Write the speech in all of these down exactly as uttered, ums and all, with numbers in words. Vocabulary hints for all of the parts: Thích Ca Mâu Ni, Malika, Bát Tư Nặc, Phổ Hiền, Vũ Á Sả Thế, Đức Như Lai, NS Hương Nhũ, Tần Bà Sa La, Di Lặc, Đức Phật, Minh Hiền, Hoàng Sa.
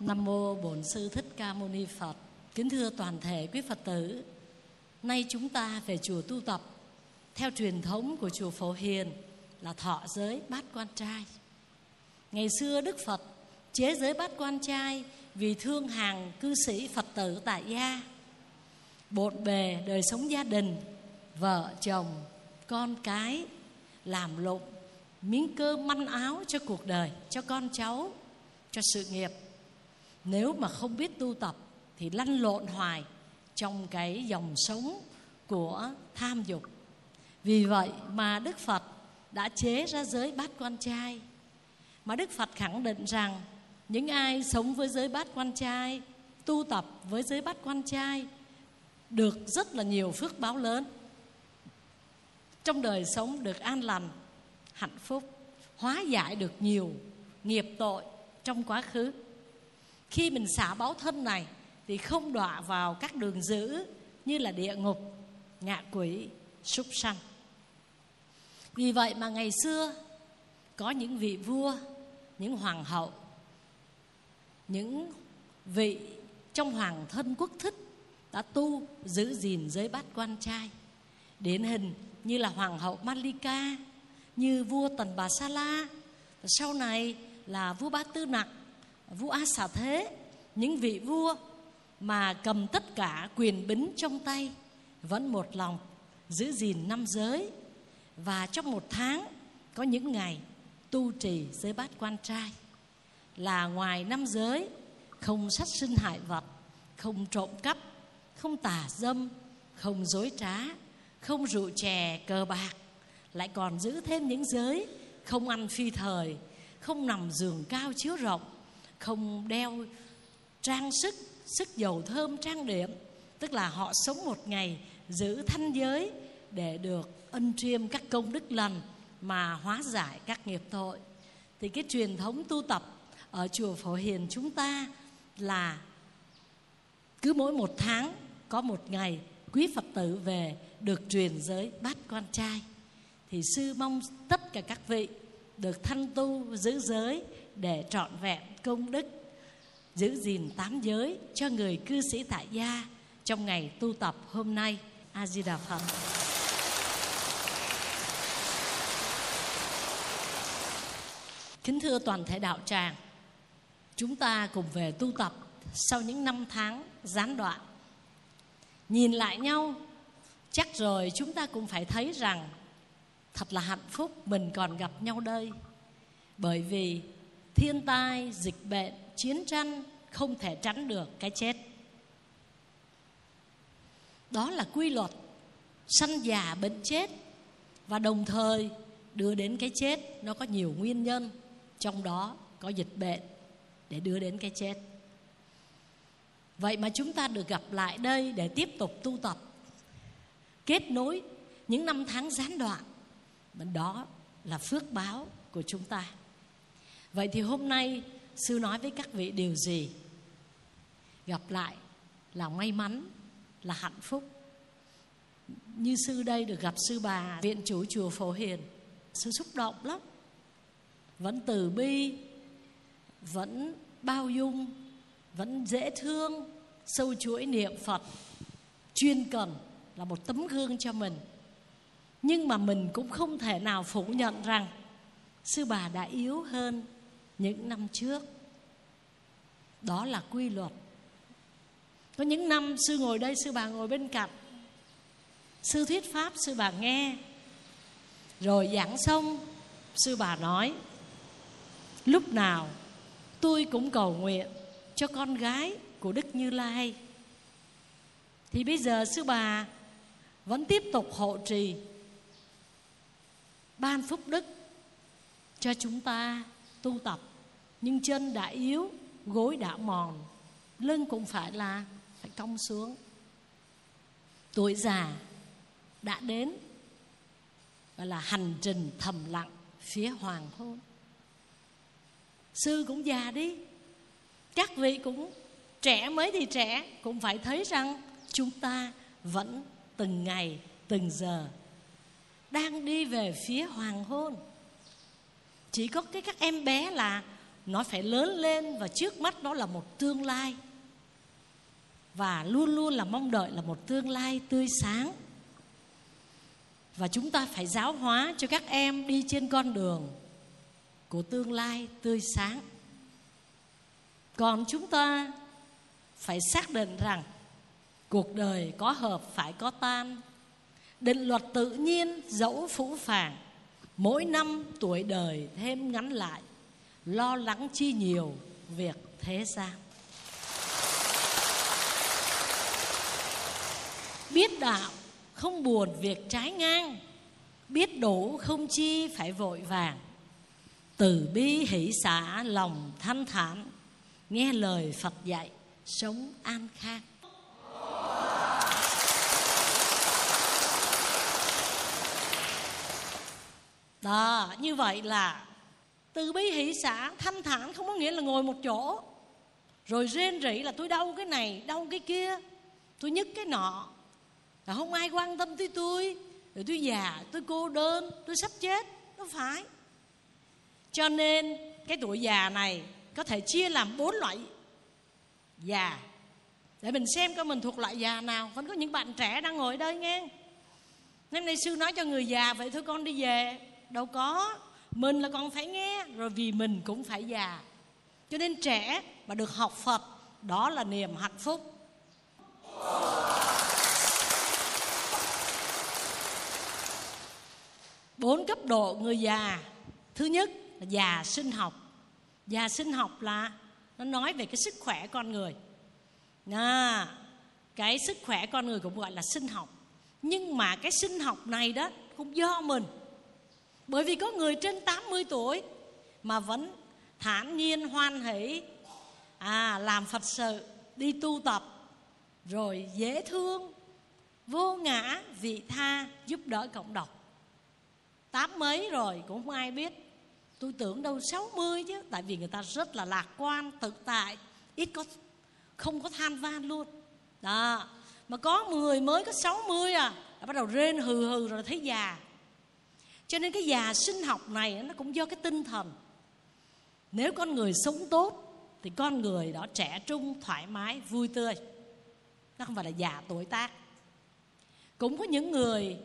Nam mô Bổn Sư Thích Ca Mâu Ni Phật. Kính thưa toàn thể quý Phật tử, nay chúng ta về chùa tu tập theo truyền thống của chùa Phổ Hiền là thọ giới bát quan trai. Ngày xưa Đức Phật chế giới bát quan trai vì thương hàng cư sĩ Phật tử tại gia, bộn bề đời sống gia đình, vợ chồng, con cái, làm lụng miếng cơm manh áo cho cuộc đời, cho con cháu, cho sự nghiệp. Nếu mà không biết tu tập thì lăn lộn hoài trong cái dòng sống của tham dục. Vì vậy mà Đức Phật đã chế ra giới bát quan trai. Mà Đức Phật khẳng định rằng những ai sống với giới bát quan trai, tu tập với giới bát quan trai được rất là nhiều phước báo lớn, trong đời sống được an lành, hạnh phúc, hóa giải được nhiều nghiệp tội trong quá khứ. Khi mình xả báo thân này thì không đọa vào các đường dữ như là địa ngục, ngạ quỷ, súc sanh. Vì vậy mà ngày xưa có những vị vua, những hoàng hậu, những vị trong hoàng thân quốc thích đã tu giữ gìn giới bát quan trai. Điển hình như là hoàng hậu Malika, như vua Tần Bà Sa La, sau này là vua Bát Tư Nặc, Vũ Á Sả Thế, những vị vua mà cầm tất cả quyền bính trong tay vẫn một lòng giữ gìn năm giới. Và trong một tháng có những ngày tu trì giới bát quan trai, là ngoài năm giới không sát sinh hại vật, không trộm cắp, không tà dâm, không dối trá, không rượu chè cờ bạc, lại còn giữ thêm những giới không ăn phi thời, không nằm giường cao chiếu rộng, không đeo trang sức, sức dầu thơm trang điểm. Tức là họ sống một ngày giữ thanh giới để được ân triêm các công đức lành mà hóa giải các nghiệp tội. Thì cái truyền thống tu tập ở chùa Phổ Hiền chúng ta là cứ mỗi một tháng có một ngày quý Phật tử về được truyền giới bát quan trai. Thì sư mong tất cả các vị được thanh tu giữ giới để trọn vẹn công đức, giữ gìn tám giới cho người cư sĩ tại gia trong ngày tu tập hôm nay. A Di Đà Phật. Kính thưa toàn thể đạo tràng, chúng ta cùng về tu tập sau những năm tháng gián đoạn. Nhìn lại nhau, chắc rồi chúng ta cũng phải thấy rằng thật là hạnh phúc mình còn gặp nhau đây. Bởi vì thiên tai, dịch bệnh, chiến tranh không thể tránh được cái chết. Đó là quy luật sanh già bệnh chết. Và đồng thời đưa đến cái chết nó có nhiều nguyên nhân, trong đó có dịch bệnh để đưa đến cái chết. Vậy mà chúng ta được gặp lại đây để tiếp tục tu tập, kết nối những năm tháng gián đoạn. Đó là phước báo của chúng ta. Vậy thì hôm nay sư nói với các vị điều gì? Gặp lại là may mắn, là hạnh phúc. Như sư đây được gặp sư bà viện chủ chùa Phổ Hiền, sư xúc động lắm. Vẫn từ bi, vẫn bao dung, vẫn dễ thương, sâu chuỗi niệm Phật, chuyên cần, là một tấm gương cho mình. Nhưng mà mình cũng không thể nào phủ nhận rằng sư bà đã yếu hơn những năm trước. Đó là quy luật. Có những năm sư ngồi đây, sư bà ngồi bên cạnh, sư thuyết pháp, sư bà nghe. Rồi giảng xong, sư bà nói: lúc nào tôi cũng cầu nguyện cho con gái của Đức Như Lai. Thì bây giờ sư bà vẫn tiếp tục hộ trì, ban phúc đức cho chúng ta tu tập. Nhưng chân đã yếu, gối đã mòn, lưng cũng phải là phải cong xuống. Tuổi già đã đến, gọi là hành trình thầm lặng phía hoàng hôn. Sư cũng già đi, các vị cũng trẻ, mới thì trẻ cũng phải thấy rằng chúng ta vẫn từng ngày, từng giờ đang đi về phía hoàng hôn. Chỉ có cái các em bé là nó phải lớn lên, và trước mắt nó là một tương lai, và luôn luôn là mong đợi là một tương lai tươi sáng. Và chúng ta phải giáo hóa cho các em đi trên con đường của tương lai tươi sáng. Còn chúng ta phải xác định rằng cuộc đời có hợp phải có tan, định luật tự nhiên dẫu phũ phàng, mỗi năm tuổi đời thêm ngắn lại, lo lắng chi nhiều việc thế gian. Biết đạo không buồn việc trái ngang, biết đủ không chi phải vội vàng, từ bi hỷ xả lòng thanh thản, nghe lời Phật dạy sống an khang. Đó, như vậy là từ bi hỷ xả thanh thản không có nghĩa là ngồi một chỗ rồi rên rỉ là tôi đau cái này, đau cái kia, tôi nhức cái nọ, là không ai quan tâm tới tôi, rồi tôi già, tôi cô đơn, tôi sắp chết. Nó phải. Cho nên cái tuổi già này có thể chia làm bốn loại già, để mình xem coi mình thuộc loại già nào. Vẫn có những bạn trẻ đang ngồi ở đây nghe. Năm nay sư nói cho người già vậy thôi con đi về. Đâu có. Mình là con phải nghe, rồi vì mình cũng phải già. Cho nên trẻ mà được học Phật, đó là niềm hạnh phúc. Bốn cấp độ người già. Thứ nhất là già sinh học. Già sinh học là nó nói về cái sức khỏe con người. À, cái sức khỏe con người cũng gọi là sinh học. Nhưng mà cái sinh học này đó cũng do mình. Bởi vì có người trên tám mươi tuổi mà vẫn thản nhiên hoan hỷ à, làm Phật sự, đi tu tập, rồi dễ thương, vô ngã, vị tha, giúp đỡ cộng đồng. Tám mấy rồi cũng không ai biết. Tôi tưởng đâu sáu mươi chứ. Tại vì người ta rất là lạc quan, tự tại, ít có, không có than van luôn. Đó. Mà có người mới có sáu mươi à, đã bắt đầu rên hừ hừ rồi thấy già. Cho nên cái già sinh học này nó cũng do cái tinh thần. Nếu con người sống tốt thì con người đó trẻ trung, thoải mái, vui tươi. Nó không phải là già tuổi tác. Cũng có những người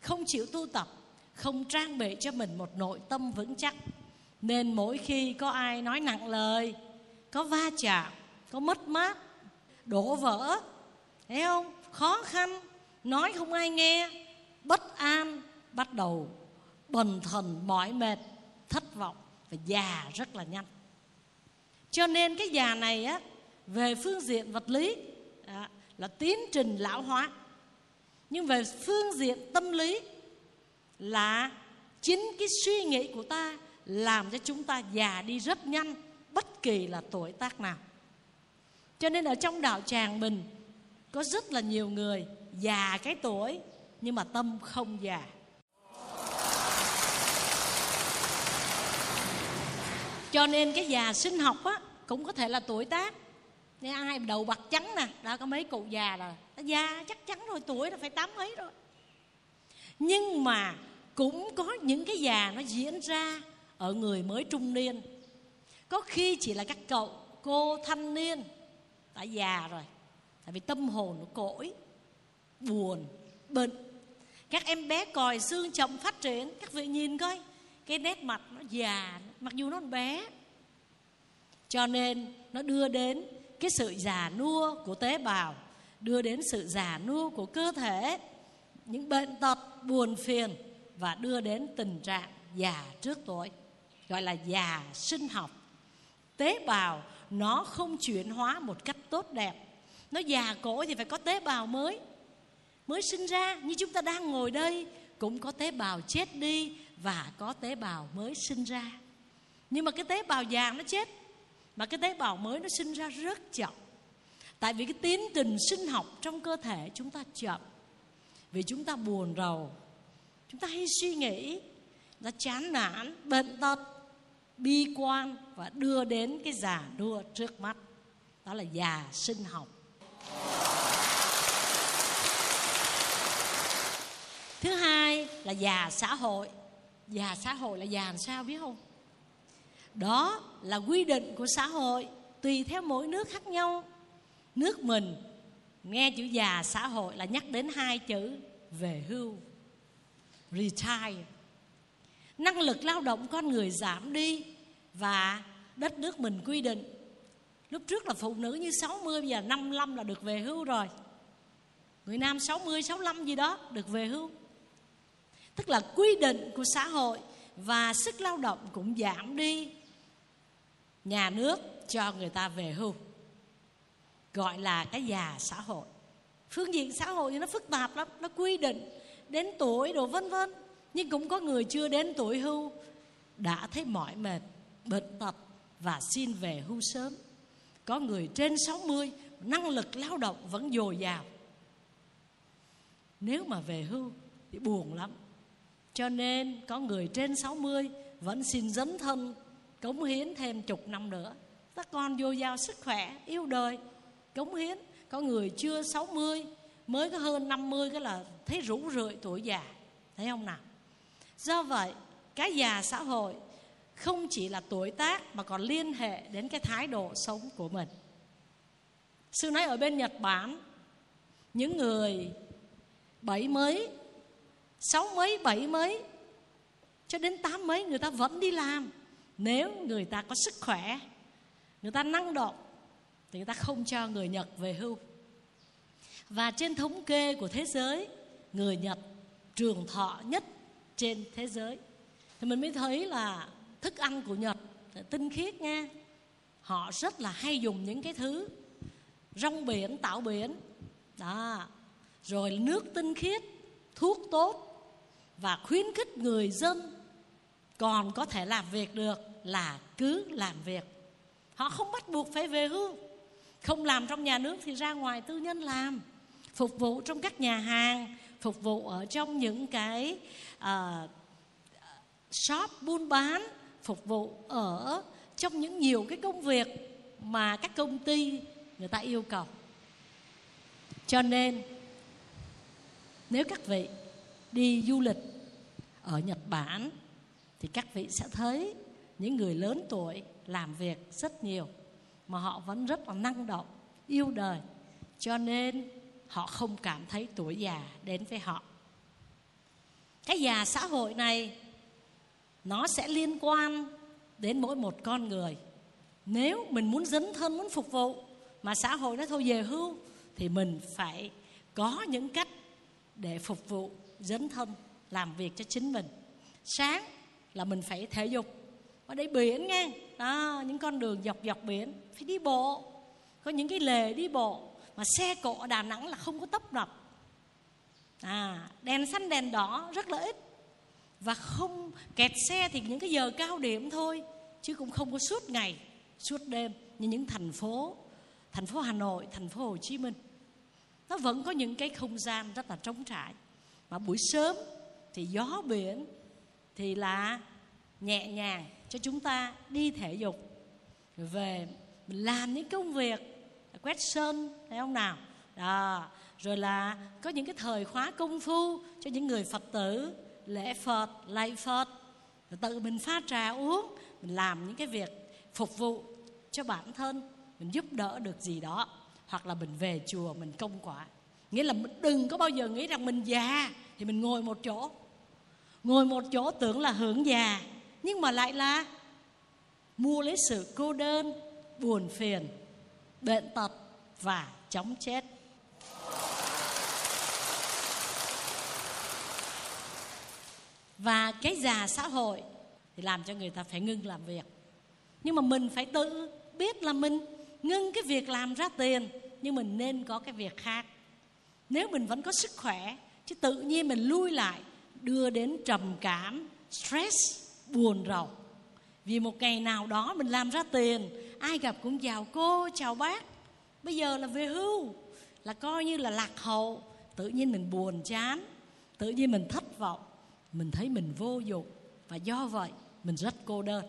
không chịu tu tập, không trang bị cho mình một nội tâm vững chắc, nên mỗi khi có ai nói nặng lời, có va chạm, có mất mát, đổ vỡ, thấy không? Khó khăn, nói không ai nghe, bất an, bắt đầu bần thần, mỏi mệt, thất vọng và già rất là nhanh. Cho nên cái già này á, về phương diện vật lý à, là tiến trình lão hóa, nhưng về phương diện tâm lý là chính cái suy nghĩ của ta làm cho chúng ta già đi rất nhanh, bất kỳ là tuổi tác nào. Cho nên ở trong đạo tràng mình có rất là nhiều người già cái tuổi nhưng mà tâm không già. Cho nên cái già sinh học á, cũng có thể là tuổi tác. Nên ai đầu bạc trắng nè, đã có mấy cụ già là già chắc chắn rồi, tuổi là phải tám mấy rồi. Nhưng mà cũng có những cái già nó diễn ra ở người mới trung niên. Có khi chỉ là các cậu, cô thanh niên đã già rồi. Tại vì tâm hồn nó cỗi, buồn, bệnh. Các em bé còi xương chồng phát triển, các vị nhìn coi, cái nét mặt nó già, mặc dù nó bé. Cho nên nó đưa đến cái sự già nua của tế bào, đưa đến sự già nua của cơ thể, những bệnh tật, buồn phiền, và đưa đến tình trạng già trước tuổi, gọi là già sinh học. Tế bào nó không chuyển hóa một cách tốt đẹp. Nó già cỗi thì phải có tế bào mới mới sinh ra. Như chúng ta đang ngồi đây cũng có tế bào chết đi và có tế bào mới sinh ra. Nhưng mà cái tế bào già nó chết, mà cái tế bào mới nó sinh ra rất chậm. Tại vì cái tiến trình sinh học trong cơ thể chúng ta chậm. Vì chúng ta buồn rầu, chúng ta hay suy nghĩ, ta chán nản, bệnh tật, bi quan, và đưa đến cái già nua trước mắt. Đó là già sinh học. Thứ hai là già xã hội. Già xã hội là già làm sao biết không? Đó là quy định của xã hội, tùy theo mỗi nước khác nhau. Nước mình nghe chữ già xã hội là nhắc đến hai chữ về hưu, retire. Năng lực lao động con người giảm đi, và đất nước mình quy định lúc trước là phụ nữ như sáu mươi, bây giờ năm mươi lăm là được về hưu rồi. Người nam sáu mươi, sáu mươi lăm gì đó được về hưu. Tức là quy định của xã hội và sức lao động cũng giảm đi. Nhà nước cho người ta về hưu, gọi là cái già xã hội. Phương diện xã hội thì nó phức tạp lắm, nó quy định đến tuổi đồ vân vân. Nhưng cũng có người chưa đến tuổi hưu đã thấy mỏi mệt, bệnh tật và xin về hưu sớm. Có người trên sáu mươi, năng lực lao động vẫn dồi dào. Nếu mà về hưu thì buồn lắm. Cho nên có người trên sáu mươi vẫn xin dấn thân, cống hiến thêm chục năm nữa. Các con dồi dào sức khỏe, yêu đời, cống hiến. Có người chưa sáu mươi, mới có hơn năm mươi, cái là thấy rũ rượi tuổi già. Thấy không nào? Do vậy, cái già xã hội không chỉ là tuổi tác mà còn liên hệ đến cái thái độ sống của mình. Sư nói ở bên Nhật Bản, những người bảy mấy, sáu mấy, bảy mấy cho đến tám mấy người ta vẫn đi làm. Nếu người ta có sức khỏe, người ta năng động thì người ta không cho người Nhật về hưu. Và trên thống kê của thế giới, người Nhật trường thọ nhất trên thế giới. Thì mình mới thấy là thức ăn của Nhật tinh khiết nha. Họ rất là hay dùng những cái thứ rong biển, tảo biển đó, rồi nước tinh khiết, thuốc tốt, và khuyến khích người dân còn có thể làm việc được là cứ làm việc. Họ không bắt buộc phải về hưu. Không làm trong nhà nước thì ra ngoài tư nhân làm, phục vụ trong các nhà hàng, phục vụ ở trong những cái uh, shop buôn bán, phục vụ ở trong những nhiều cái công việc mà các công ty người ta yêu cầu. Cho nên nếu các vị đi du lịch ở Nhật Bản thì các vị sẽ thấy những người lớn tuổi làm việc rất nhiều mà họ vẫn rất là năng động, yêu đời. Cho nên họ không cảm thấy tuổi già đến với họ. Cái già xã hội này nó sẽ liên quan đến mỗi một con người. Nếu mình muốn dấn thân, muốn phục vụ mà xã hội nó thôi về hưu thì mình phải có những cách để phục vụ, dấn thân, làm việc cho chính mình. Sáng là mình phải thể dục. Ở đây biển nghe đó, những con đường dọc dọc biển phải đi bộ. Có những cái lề đi bộ. Mà xe cộ ở Đà Nẵng là không có tấp nập à, đèn xanh đèn đỏ rất là ít. Và không kẹt xe thì những cái giờ cao điểm thôi, chứ cũng không có suốt ngày, suốt đêm như những thành phố, thành phố Hà Nội, thành phố Hồ Chí Minh. Nó vẫn có những cái không gian rất là trống trải. Mà buổi sớm thì gió biển thì là nhẹ nhàng cho chúng ta đi thể dục. Về mình làm những công việc, quét sơn, thấy không nào? Đó. Rồi là có những cái thời khóa công phu cho những người Phật tử, lễ Phật, lạy Phật. Rồi tự mình pha trà uống, mình làm những cái việc phục vụ cho bản thân, mình giúp đỡ được gì đó. Hoặc là mình về chùa, mình công quả. Nghĩa là mình đừng có bao giờ nghĩ rằng mình già thì mình ngồi một chỗ. Ngồi một chỗ tưởng là hưởng già, nhưng mà lại là mua lấy sự cô đơn, buồn phiền, bệnh tật và chóng chết. Và cái già xã hội thì làm cho người ta phải ngưng làm việc. Nhưng mà mình phải tự biết là mình ngưng cái việc làm ra tiền, nhưng mình nên có cái việc khác. Nếu mình vẫn có sức khỏe, chứ tự nhiên mình lui lại đưa đến trầm cảm, stress, buồn rầu. Vì một ngày nào đó mình làm ra tiền, ai gặp cũng chào cô, chào bác. Bây giờ là về hưu, là coi như là lạc hậu. Tự nhiên mình buồn chán, tự nhiên mình thất vọng, mình thấy mình vô dụng. Và do vậy mình rất cô đơn.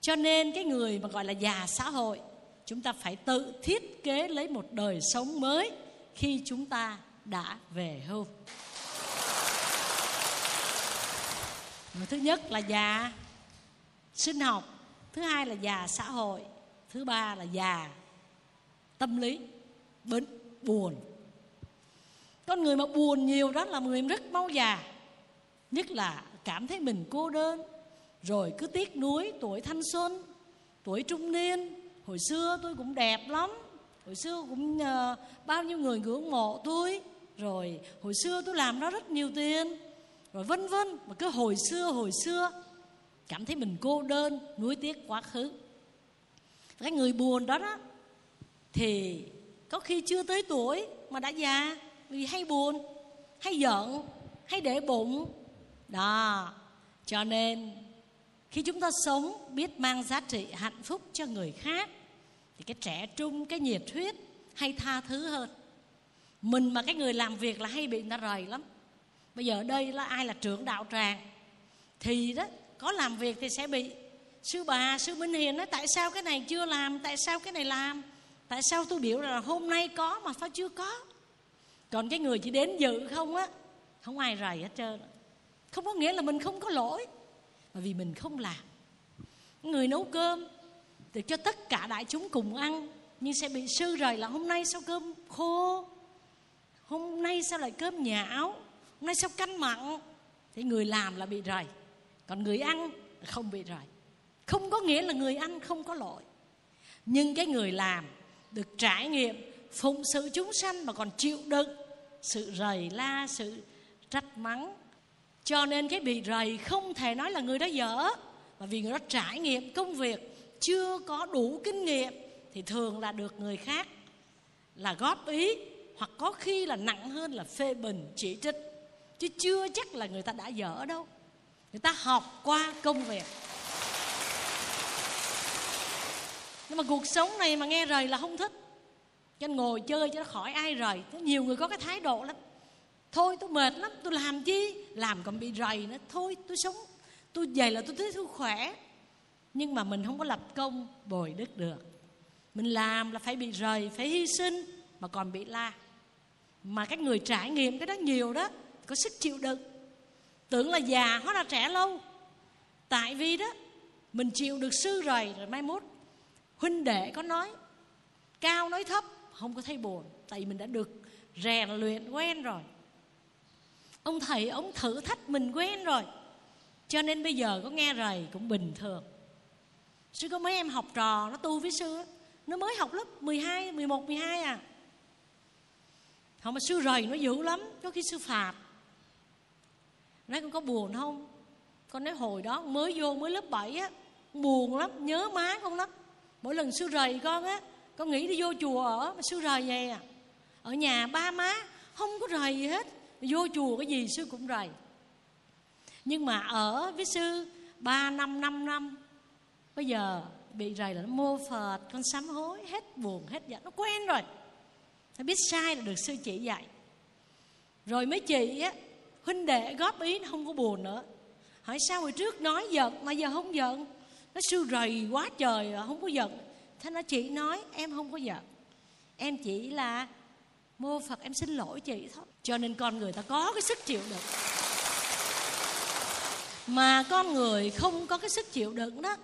Cho nên cái người mà gọi là già xã hội, chúng ta phải tự thiết kế lấy một đời sống mới khi chúng ta đã về hưu. Thứ nhất là già sinh học. Thứ hai là già xã hội. Thứ ba là già tâm lý, bến buồn. Con người mà buồn nhiều đó là người rất mau già. Nhất là cảm thấy mình cô đơn, rồi cứ tiếc nuối tuổi thanh xuân, tuổi trung niên. Hồi xưa tôi cũng đẹp lắm, hồi xưa cũng uh, bao nhiêu người ngưỡng mộ tôi, rồi hồi xưa tôi làm đó rất nhiều tiền, rồi vân vân. Mà cứ hồi xưa hồi xưa cảm thấy mình cô đơn, nuối tiếc quá khứ. Cái người buồn đó đó thì có khi chưa tới tuổi mà đã già, vì hay buồn, hay giận, hay để bụng đó. Cho nên khi chúng ta sống biết mang giá trị hạnh phúc cho người khác thì cái trẻ trung, cái nhiệt huyết, hay tha thứ hơn. Mình mà cái người làm việc là hay bị người ta rầy lắm. Bây giờ đây là ai là trưởng đạo tràng thì đó, có làm việc thì sẽ bị sư bà, sư Minh Hiền nói tại sao cái này chưa làm, tại sao cái này làm, tại sao tôi biểu là hôm nay có mà sao chưa có. Còn cái người chỉ đến dự không á, không ai rầy hết trơn. Không có nghĩa là mình không có lỗi, mà vì mình không làm. Người nấu cơm để cho tất cả đại chúng cùng ăn, nhưng sẽ bị sư rầy là hôm nay sao cơm khô, hôm nay sao lại cơm nhão, hôm nay sao canh mặn. Thì người làm là bị rầy, còn người ăn không bị rầy. Không có nghĩa là người ăn không có lỗi, nhưng cái người làm được trải nghiệm phụng sự chúng sanh mà còn chịu đựng sự rầy la, sự trách mắng. Cho nên cái bị rầy không thể nói là người đó dở, mà vì người đó trải nghiệm công việc chưa có đủ kinh nghiệm thì thường là được người khác là góp ý, hoặc có khi là nặng hơn là phê bình, chỉ trích, chứ chưa chắc là người ta đã dở đâu. Người ta học qua công việc. Nhưng mà cuộc sống này mà nghe rầy là không thích, cho nên ngồi chơi cho nó khỏi ai rầy. Nhiều người có cái thái độ lắm, thôi tôi mệt lắm, tôi làm chi, làm còn bị rầy nữa, thôi tôi sống, tôi về là tôi thấy tôi khỏe. Nhưng mà mình không có lập công bồi đức được. Mình làm là phải bị rầy, phải hy sinh, mà còn bị la. Mà các người trải nghiệm cái đó nhiều đó, có sức chịu đựng. Tưởng là già hóa ra trẻ lâu. Tại vì đó, mình chịu được sư rầy, rồi mai mốt huynh đệ có nói cao nói thấp không có thấy buồn, tại vì mình đã được rèn luyện quen rồi. Ông thầy ông thử thách mình quen rồi, cho nên bây giờ có nghe rầy cũng bình thường. Sư có mấy em học trò nó tu với sư, nó mới học lớp mười hai, mười một, mười hai à. Không mà sư rầy nó dữ lắm, có khi sư phạt. Nói con có buồn không? Con nói hồi đó mới vô mới lớp bảy á, buồn lắm, nhớ má con lắm. Mỗi lần sư rầy con á, con nghĩ đi vô chùa ở mà sư rầy vậy à. Ở nhà ba má không có rầy gì hết, vô chùa cái gì sư cũng rầy. Nhưng mà ở với sư ba năm, năm năm, bây giờ bị rầy là nó mô Phật, con sám hối, hết buồn, hết giận, nó quen rồi. Nó biết sai là được sư chỉ dạy. Rồi mấy chị á, huynh đệ góp ý nó không có buồn nữa. Hỏi sao hồi trước nói giận mà giờ không giận? Nó sư rầy quá trời rồi, không có giận. Thế nó chị nói em không có giận, em chỉ là mô Phật, em xin lỗi chị thôi. Cho nên con người ta có cái sức chịu đựng. Mà con người không có cái sức chịu đựng đó,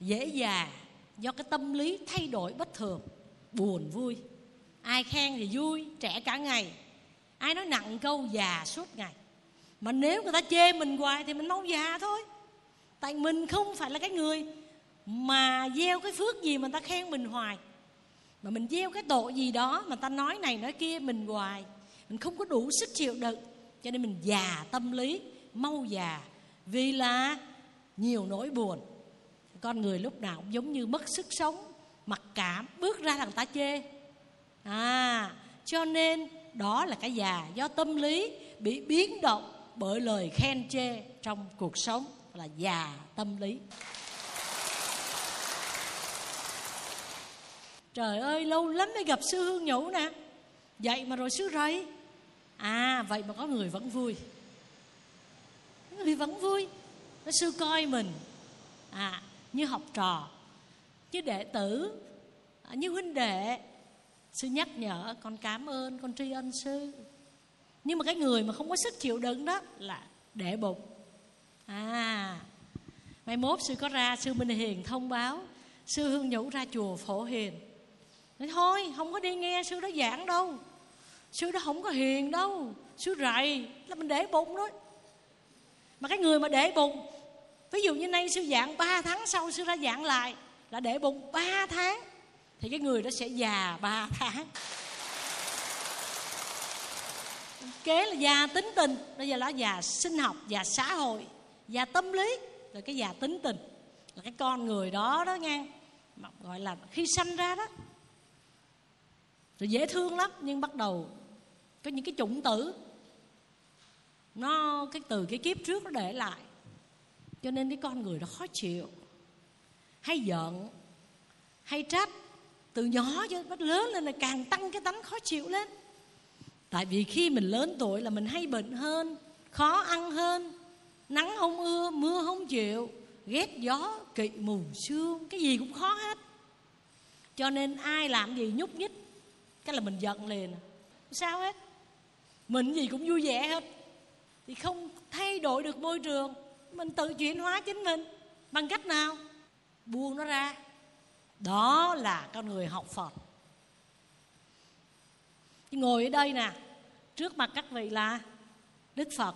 dễ già do cái tâm lý thay đổi bất thường, buồn vui. Ai khen thì vui, trẻ cả ngày. Ai nói nặng câu già suốt ngày. Mà nếu người ta chê mình hoài thì mình mau già thôi. Tại mình không phải là cái người mà gieo cái phước gì mà người ta khen mình hoài, mà mình gieo cái tội gì đó mà ta nói này nói kia mình hoài. Mình không có đủ sức chịu đựng, cho nên mình già tâm lý, mau già, vì là nhiều nỗi buồn. Con người lúc nào cũng giống như mất sức sống, mặc cảm, bước ra là người ta chê. À, cho nên đó là cái già do tâm lý bị biến động bởi lời khen chê trong cuộc sống, là già tâm lý. Trời ơi, lâu lắm mới gặp sư Hương Nhũ nè, vậy mà rồi sư rầy. À, vậy mà có người vẫn vui. Người vẫn vui. Nó sư coi mình à, như học trò, như đệ tử, như huynh đệ. Sư nhắc nhở con cảm ơn, con tri ân sư. Nhưng mà cái người mà không có sức chịu đựng đó là để bụng. À, Mai mốt sư có ra, sư Minh Hiền thông báo sư Hương Nhũ ra chùa Phổ Hiền. Nói thôi không có đi nghe sư đó giảng đâu, sư đó không có hiền đâu, sư rầy là mình để bụng đó. Mà cái người mà để bụng, ví dụ như nay sư giảng ba tháng, sau sư ra giảng lại là để bụng ba tháng, thì cái người đó sẽ già ba tháng. Kế là già tính tình, bây giờ là già sinh học, già xã hội, già tâm lý, là cái già tính tình, là cái con người đó đó nghe, mà gọi là khi sanh ra đó. Rồi dễ thương lắm, nhưng bắt đầu có những cái chủng tử nó cái từ cái kiếp trước nó để lại, cho nên cái con người đó khó chịu, hay giận, hay trách. Từ nhỏ cho nó lớn lên là càng tăng cái tánh khó chịu lên. Tại vì khi mình lớn tuổi là mình hay bệnh hơn, khó ăn hơn, nắng không ưa, mưa không chịu, ghét gió, kỵ mù sương, cái gì cũng khó hết. Cho nên ai làm gì nhúc nhích cái là mình giận liền. Sao hết, mình gì cũng vui vẻ hết. Thì không thay đổi được môi trường, mình tự chuyển hóa chính mình. Bằng cách nào? Buông nó ra. Đó là con người học Phật. Ngồi ở đây nè, trước mặt các vị là Đức Phật,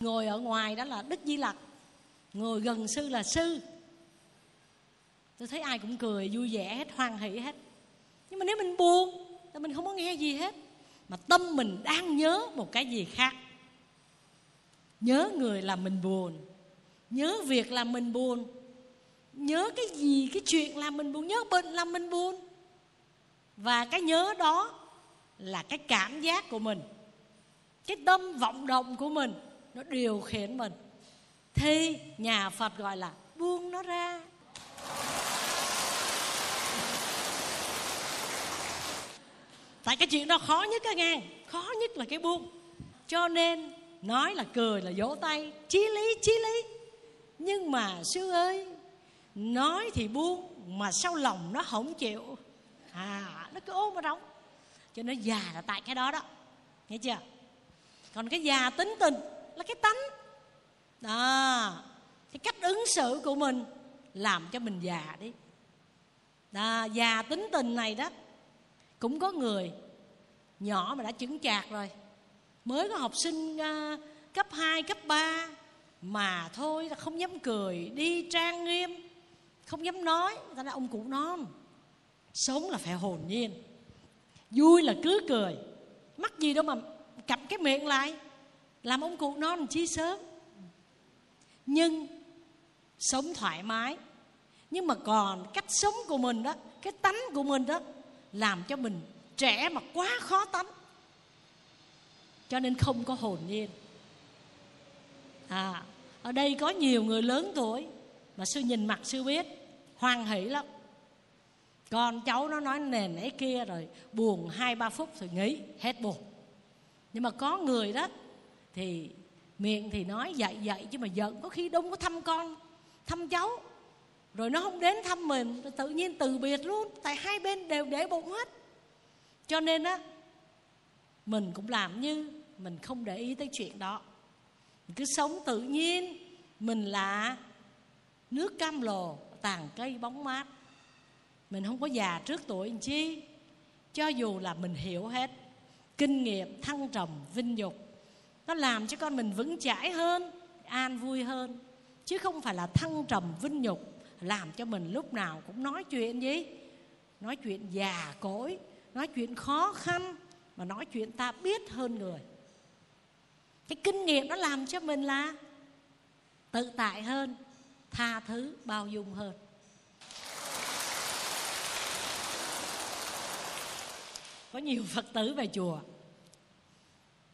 ngồi ở ngoài đó là Đức Di Lặc, ngồi gần sư là sư. Tôi thấy ai cũng cười vui vẻ hết, hoan hỷ hết. Nhưng mà nếu mình buồn thì mình không có nghe gì hết, mà tâm mình đang nhớ một cái gì khác. Nhớ người làm mình buồn, nhớ việc làm mình buồn, nhớ cái gì, cái chuyện làm mình buồn, nhớ bệnh làm mình buồn. Và cái nhớ đó là cái cảm giác của mình, cái tâm vọng động của mình, nó điều khiển mình. Thì nhà Phật gọi là buông nó ra. Tại cái chuyện đó khó nhất á nghe, khó nhất là cái buông. Cho nên nói là cười là vỗ tay, chí lý chí lý. Nhưng mà sư ơi, nói thì buông mà sao lòng nó không chịu, à nó cứ ôm vào trong. Cho nên già là tại cái đó đó, nghe chưa? Còn cái già tính tình là cái tánh đó, cái cách ứng xử của mình làm cho mình già đi đó. Già tính tình này đó, cũng có người nhỏ mà đã chững chạc rồi, mới có học sinh cấp hai, cấp ba mà thôi là không dám cười, đi trang nghiêm, không dám nói. Người ta nói ông cụ non, sống là phải hồn nhiên, vui là cứ cười, mắc gì đâu mà cặp cái miệng lại, làm ông cụ non chi sớm. Nhưng sống thoải mái, nhưng mà còn cách sống của mình đó, cái tánh của mình đó, làm cho mình trẻ mà quá khó tánh, cho nên không có hồn nhiên. À, ở đây có nhiều người lớn tuổi mà sư nhìn mặt sư biết hoan hỷ lắm. Con cháu nó nói nề nẻ kia rồi buồn hai ba phút rồi nghỉ, hết buồn. Nhưng mà có người đó thì miệng thì nói dạy dạy chứ mà giận, có khi đông có thăm con, thăm cháu, rồi nó không đến thăm mình, rồi tự nhiên từ biệt luôn. Tại hai bên đều để bụng hết. Cho nên á, mình cũng làm như mình không để ý tới chuyện đó, mình cứ sống tự nhiên. Mình là nước cam lồ, tàn cây bóng mát, mình không có già trước tuổi làm chi. Cho dù là mình hiểu hết kinh nghiệm thăng trầm vinh dục, nó làm cho con mình vững chãi hơn, an vui hơn, chứ không phải là thăng trầm vinh nhục làm cho mình lúc nào cũng nói chuyện gì, nói chuyện già cỗi, nói chuyện khó khăn, mà nói chuyện ta biết hơn người. Cái kinh nghiệm nó làm cho mình là tự tại hơn, tha thứ bao dung hơn. Có nhiều Phật tử về chùa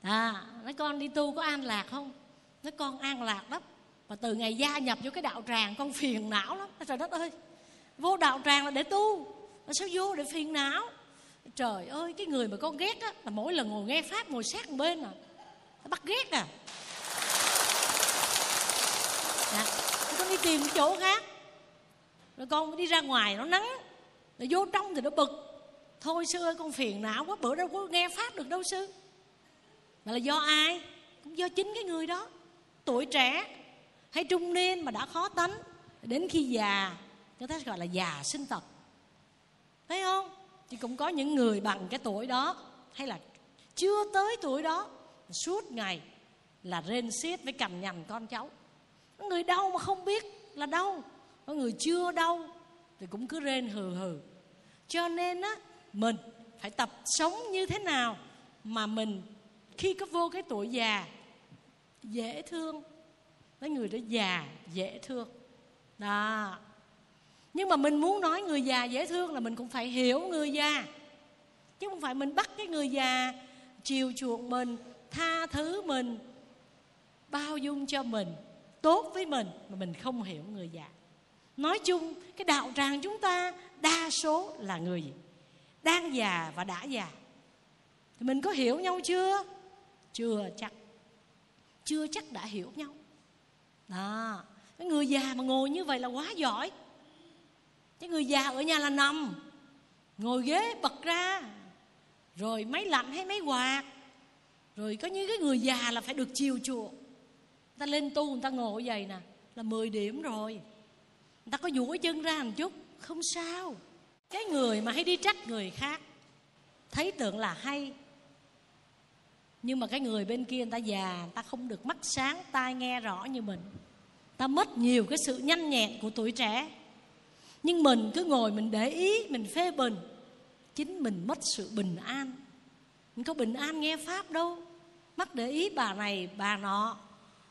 à, nói con đi tu có an lạc không? Nói con an lạc lắm, mà từ ngày gia nhập vô cái đạo tràng con phiền não lắm. Trời đất ơi, vô đạo tràng là để tu, mà sao vô để phiền não? Trời ơi, cái người mà con ghét á, là mỗi lần ngồi nghe pháp ngồi sát một bên à, bắt ghét à. Đã, con đi tìm chỗ khác. Rồi con đi ra ngoài nó nắng, rồi vô trong thì nó bực. Thôi sư ơi con phiền não quá, bữa đâu có nghe pháp được đâu sư. Mà là do ai? Cũng do chính cái người đó. Tuổi trẻ hay trung niên mà đã khó tánh, đến khi già, chúng ta gọi là già sinh tật, thấy không? Thì cũng có những người bằng cái tuổi đó hay là chưa tới tuổi đó, suốt ngày là rên xiết với cằn nhằn con cháu. Có người đau mà không biết là đau, có người chưa đau thì cũng cứ rên hừ hừ. Cho nên á, mình phải tập sống như thế nào mà mình khi có vô cái tuổi già dễ thương, mấy người đó già dễ thương đó. Nhưng mà mình muốn nói người già dễ thương là mình cũng phải hiểu người già, chứ không phải mình bắt cái người già chiều chuộng mình, tha thứ mình, bao dung cho mình, tốt với mình mà mình không hiểu người già. Nói chung cái đạo tràng chúng ta đa số là người gì? Đang già và đã già. Thì mình có hiểu nhau chưa? Chưa chắc. Chưa chắc đã hiểu nhau. Đó, cái người già mà ngồi như vậy là quá giỏi. Cái người già ở nhà là nằm, ngồi ghế bật ra, rồi máy lạnh hay máy quạt. Rồi có những cái người già là phải được chiều chuộng. Người ta lên tu, người ta ngồi vậy nè là mười điểm rồi. Người ta có duỗi chân ra một chút không sao. Cái người mà hay đi trách người khác thấy tưởng là hay, nhưng mà cái người bên kia người ta già, người ta không được mắt sáng tai nghe rõ như mình, ta mất nhiều cái sự nhanh nhẹn của tuổi trẻ. Nhưng mình cứ ngồi mình để ý, mình phê bình, chính mình mất sự bình an. Mình có bình an nghe pháp đâu, mắc để ý bà này bà nọ,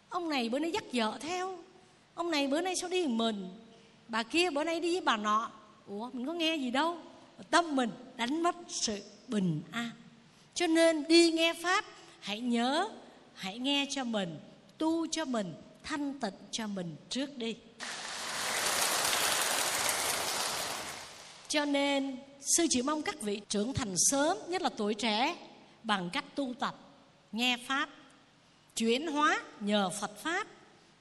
ông này bữa nay dắt vợ theo, ông này bữa nay sao đi mình, bà kia bữa nay đi với bà nọ. Ủa, mình có nghe gì đâu. Tâm mình đánh mất sự bình an. Cho nên đi nghe pháp, hãy nhớ, hãy nghe cho mình, tu cho mình, thanh tịnh cho mình trước đi. Cho nên sư chỉ mong các vị trưởng thành sớm, nhất là tuổi trẻ, bằng cách tu tập, nghe pháp, chuyển hóa nhờ Phật pháp,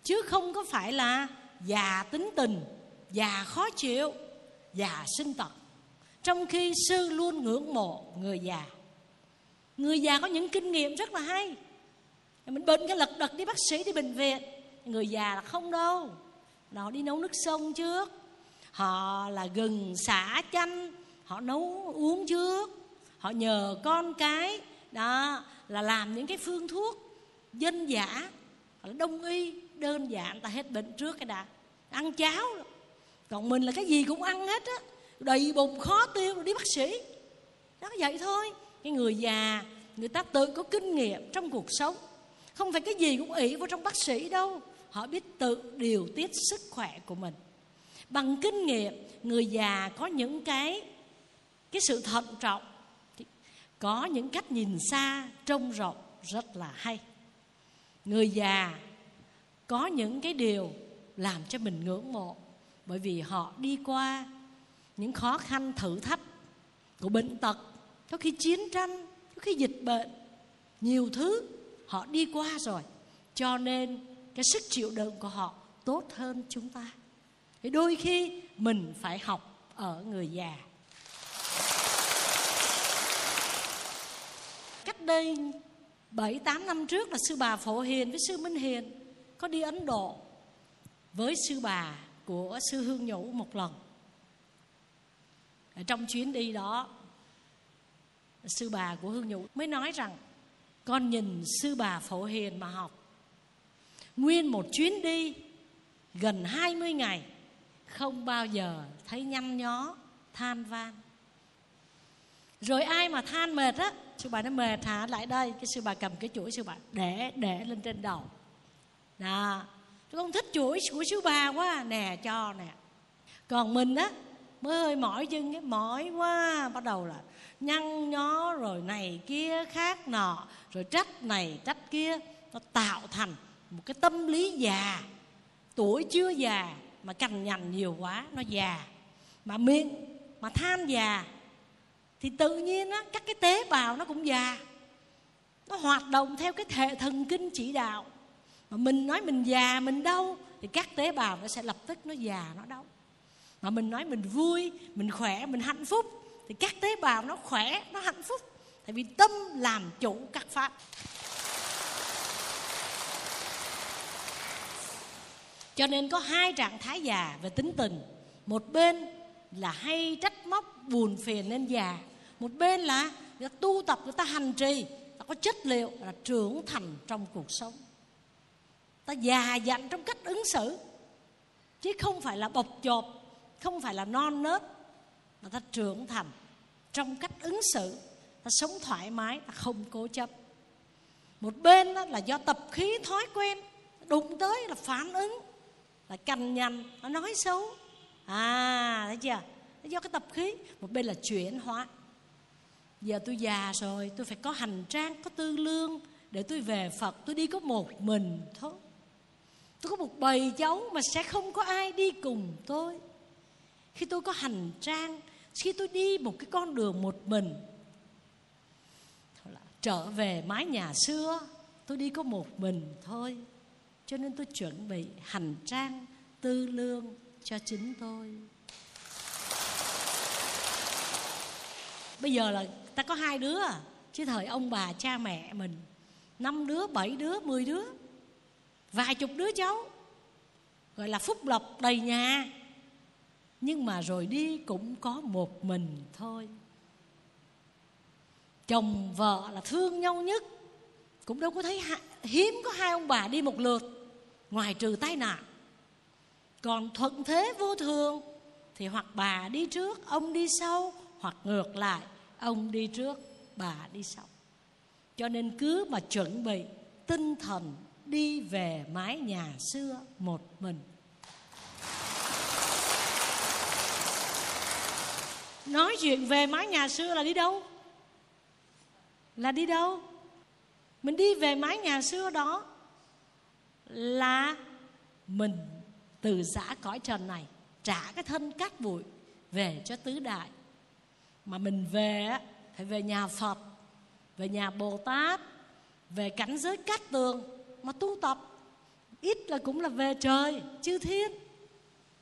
chứ không có phải là già tính tình, già khó chịu, già sinh tật. Trong khi sư luôn ngưỡng mộ người già. Người già có những kinh nghiệm rất là hay. Mình bệnh cái lật đật đi bác sĩ, đi bệnh viện. Người già là không đâu, họ đi nấu nước sông trước, họ là gừng xả chanh, họ nấu uống trước, họ nhờ con cái. Đó là làm những cái phương thuốc dân dã, đông y đơn giản, ta hết bệnh trước cái đã. Ăn cháo, còn mình là cái gì cũng ăn hết á, đầy bụng khó tiêu rồi đi bác sĩ. Đó, vậy thôi. Cái người già người ta tự có kinh nghiệm trong cuộc sống, không phải cái gì cũng ỷ vào trong bác sĩ đâu. Họ biết tự điều tiết sức khỏe của mình bằng kinh nghiệm. Người già có những cái cái sự thận trọng, có những cách nhìn xa trông rộng rất là hay. Người già có những cái điều làm cho mình ngưỡng mộ, bởi vì họ đi qua những khó khăn thử thách của bệnh tật, có khi chiến tranh, có khi dịch bệnh, nhiều thứ họ đi qua rồi, cho nên cái sức chịu đựng của họ tốt hơn chúng ta. Thì đôi khi mình phải học ở người già. Cách đây bảy tám năm trước là sư bà Phổ Hiền với sư Minh Hiền có đi Ấn Độ với sư bà của sư Hương Nhũ một lần. Ở trong chuyến đi đó, sư bà của Hương Nhũ mới nói rằng con nhìn sư bà Phổ Hiền mà học. Nguyên một chuyến đi gần hai mươi ngày không bao giờ thấy nhăn nhó than van. Rồi ai mà than mệt á, sư bà nó mệt hả, lại đây. Cái sư bà cầm cái chuỗi, sư bà để để lên trên đầu. Đó, con thích chuỗi của sư bà quá, nè cho nè. Còn mình á, mới hơi mỏi chân, cái mỏi quá, bắt đầu là nhăn nhó rồi này kia khác nọ, rồi trách này trách kia. Nó tạo thành một cái tâm lý già. Tuổi chưa già mà cằn nhằn nhiều quá, nó già. Mà miệng mà than già thì tự nhiên á, các cái tế bào nó cũng già, nó hoạt động theo cái hệ thần kinh chỉ đạo. Mà mình nói mình già mình đau thì các tế bào nó sẽ lập tức nó già nó đau. Mà mình nói mình vui, mình khỏe, mình hạnh phúc thì các tế bào nó khỏe, nó hạnh phúc. Tại vì tâm làm chủ các pháp. Cho nên có hai trạng thái già về tính tình. Một bên là hay trách móc buồn phiền nên già, một bên là người ta tu tập, người ta hành trì, ta có chất liệu là trưởng thành trong cuộc sống. Ta già dặn trong cách ứng xử, chứ không phải là bộc chộp, không phải là non nớt, mà ta trưởng thành trong cách ứng xử, ta sống thoải mái, ta không cố chấp. Một bên đó là do tập khí thói quen, đụng tới là phản ứng, là cằn nhằn, nó nói xấu. À, thấy chưa? Do cái tập khí. Một bên là chuyển hóa. Giờ tôi già rồi, tôi phải có hành trang, có tư lương để tôi về Phật. Tôi đi có một mình thôi, tôi có một bầy cháu mà sẽ không có ai đi cùng tôi. Khi tôi có hành trang, khi tôi đi một cái con đường một mình, trở về mái nhà xưa, tôi đi có một mình thôi. Cho nên tôi chuẩn bị hành trang, tư lương cho chính tôi. Bây giờ là ta có hai đứa, chứ thời ông bà cha mẹ mình năm đứa, bảy đứa, mười đứa, vài chục đứa cháu, gọi là phúc lộc đầy nhà. Nhưng mà rồi đi cũng có một mình thôi. Chồng vợ là thương nhau nhất, cũng đâu có thấy, hiếm có hai ông bà đi một lượt, ngoài trừ tai nạn. Còn thuận thế vô thường thì hoặc bà đi trước, ông đi sau, hoặc ngược lại, ông đi trước, bà đi sau. Cho nên cứ mà chuẩn bị tinh thần đi về mái nhà xưa một mình. Nói chuyện về mái nhà xưa là đi đâu? Là đi đâu? Mình đi về mái nhà xưa đó là mình từ giã cõi trần này, trả cái thân cát bụi về cho tứ đại. Mà mình về phải về nhà Phật, về nhà Bồ Tát, về cảnh giới cát tường mà tu tập. Ít là cũng là về trời chư thiên.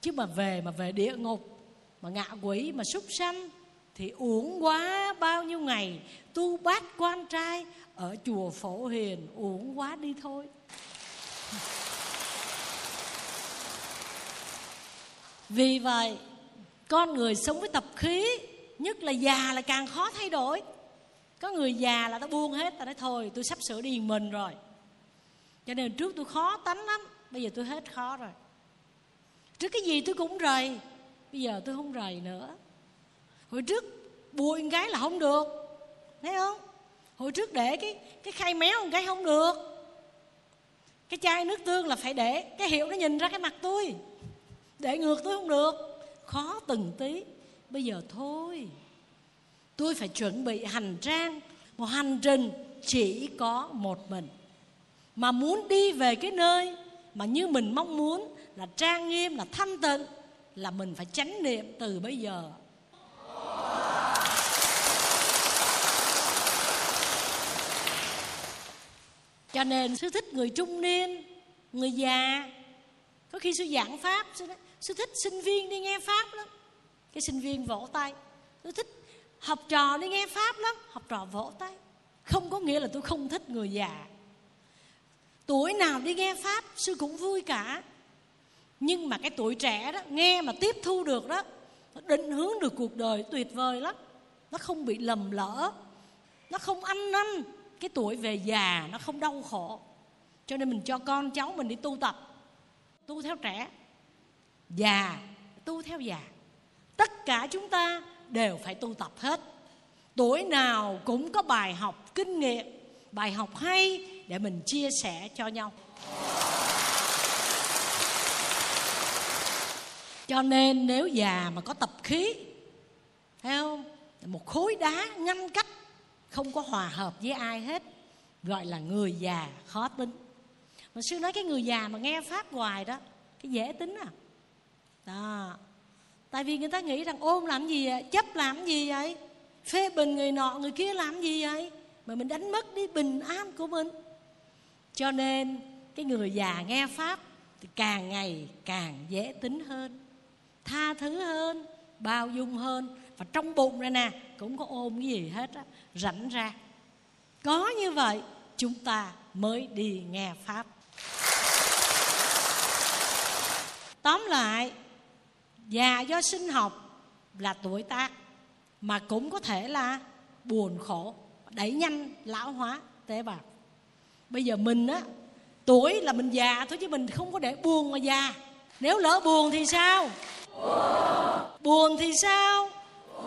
Chứ mà về mà về địa ngục, mà ngạ quỷ, mà súc sanh thì uổng quá. Bao nhiêu ngày tu bát quan trai ở chùa Phổ Hiền, uổng quá đi thôi. Vì vậy, con người sống với tập khí, nhất là già là càng khó thay đổi. Có người già là ta buông hết, ta nói thôi tôi sắp sửa đi mình rồi. Cho nên trước tôi khó tánh lắm, bây giờ tôi hết khó rồi. Trước cái gì tôi cũng rầy, bây giờ tôi không rầy nữa. Hồi trước bụi một cái là không được, thấy không? Hồi trước để cái, cái khay méo một cái không được, cái chai nước tương là phải để cái hiệu nó nhìn ra cái mặt tôi, để ngược tôi không được, khó từng tí. Bây giờ thôi, tôi phải chuẩn bị hành trang. Một hành trình chỉ có một mình, mà muốn đi về cái nơi mà như mình mong muốn là trang nghiêm, là thanh tịnh, là mình phải chánh niệm từ bây giờ. Cho nên sư thích người trung niên, người già. Có khi sư giảng pháp, sư, nói, sư thích sinh viên đi nghe pháp lắm, cái sinh viên vỗ tay. Tôi thích học trò đi nghe pháp lắm, học trò vỗ tay. Không có nghĩa là tôi không thích người già. Tuổi nào đi nghe pháp sư cũng vui cả. Nhưng mà cái tuổi trẻ đó, nghe mà tiếp thu được đó, nó định hướng được cuộc đời tuyệt vời lắm. Nó không bị lầm lỡ, nó không ăn năn. Cái tuổi về già nó không đau khổ. Cho nên mình cho con cháu mình đi tu tập, tu theo trẻ, già tu theo già. Tất cả chúng ta đều phải tu tập hết. Tuổi nào cũng có bài học kinh nghiệm, bài học hay để mình chia sẻ cho nhau. Cho nên nếu già mà có tập khí, thấy không? Một khối đá ngăn cách, không có hòa hợp với ai hết, gọi là người già khó tính. Mà sư nói cái người già mà nghe pháp hoài đó, cái dễ tính à. Đó. Tại vì người ta nghĩ rằng ôm làm gì vậy, chấp làm gì vậy, phê bình người nọ người kia làm gì vậy, mà mình đánh mất đi bình an của mình. Cho nên cái người già nghe pháp thì càng ngày càng dễ tính hơn, tha thứ hơn, bao dung hơn. Và trong bụng này nè cũng có ôm cái gì hết á, rảnh ra. Có như vậy chúng ta mới đi nghe pháp. Tóm lại, già do sinh học là tuổi tác, mà cũng có thể là buồn khổ, đẩy nhanh lão hóa tế bào. Bây giờ mình á, tuổi là mình già thôi chứ mình không có để buồn mà già. Nếu lỡ buồn thì sao? Buồn thì sao?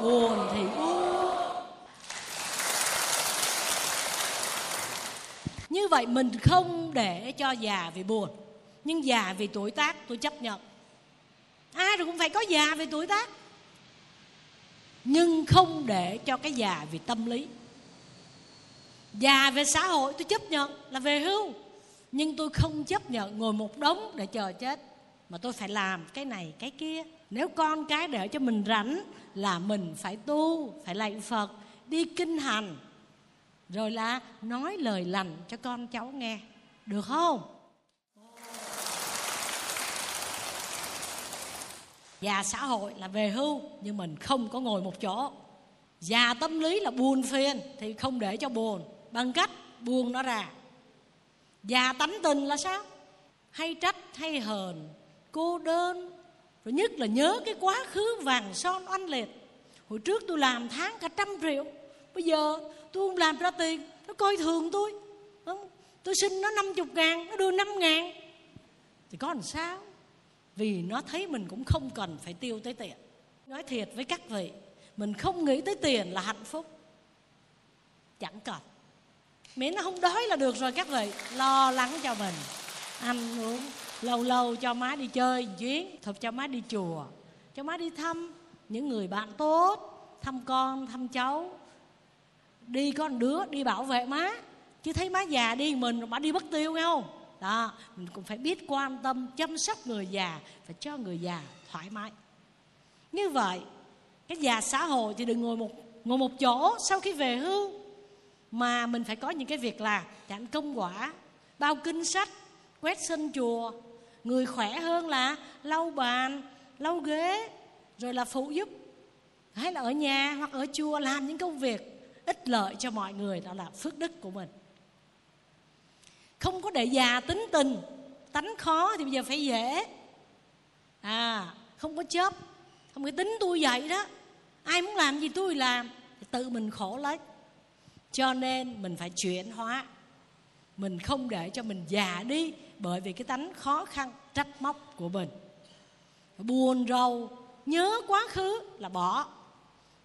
Buồn thì buồn. Như vậy mình không để cho già vì buồn, nhưng già vì tuổi tác tôi chấp nhận. Ai rồi cũng phải có già vì tuổi tác, nhưng không để cho cái già vì tâm lý. Già về xã hội tôi chấp nhận là về hưu, nhưng tôi không chấp nhận ngồi một đống để chờ chết, mà tôi phải làm cái này cái kia. Nếu con cái để cho mình rảnh là mình phải tu, phải lạy Phật, đi kinh hành, rồi là nói lời lành cho con cháu nghe, được không? Già xã hội là về hưu, nhưng mình không có ngồi một chỗ. Già tâm lý là buồn phiền thì không để cho buồn, bằng cách buông nó ra. Già tánh tình là sao? Hay trách, hay hờn, cô đơn, rồi nhất là nhớ cái quá khứ vàng son oanh liệt. Hồi trước tôi làm tháng cả trăm triệu, bây giờ tôi không làm ra tiền, nó coi thường tôi. Tôi xin nó năm mươi ngàn, nó đưa năm ngàn, thì có làm sao? Vì nó thấy mình cũng không cần phải tiêu tới tiền. Nói thiệt với các vị, mình không nghĩ tới tiền là hạnh phúc, chẳng cần. Miễn nó không đói là được rồi các vị. Lo lắng cho mình ăn uống, lâu lâu cho má đi chơi chuyến, thật cho má đi chùa, cho má đi thăm những người bạn tốt, thăm con, thăm cháu. Đi con đứa, đi bảo vệ má, chứ thấy má già đi mình rồi má đi mất tiêu nghe không? Đó, mình cũng phải biết quan tâm, chăm sóc người già, phải cho người già thoải mái. Như vậy, cái già xã hội thì đừng ngồi một, ngồi một chỗ sau khi về hưu, mà mình phải có những cái việc là chẳng công quả, bao kinh sách, quét sân chùa. Người khỏe hơn là lau bàn, lau ghế, rồi là phụ giúp, hay là ở nhà hoặc ở chùa làm những công việc ích lợi cho mọi người, đó là phước đức của mình. Không có để già tính tình, tánh khó thì bây giờ phải dễ. À, không có chấp, không có tính tôi vậy đó. Ai muốn làm gì tôi làm, thì tự mình khổ lấy. Cho nên mình phải chuyển hóa. Mình không để cho mình già đi bởi vì cái tánh khó khăn, trách móc của mình. Buồn rầu, nhớ quá khứ là bỏ.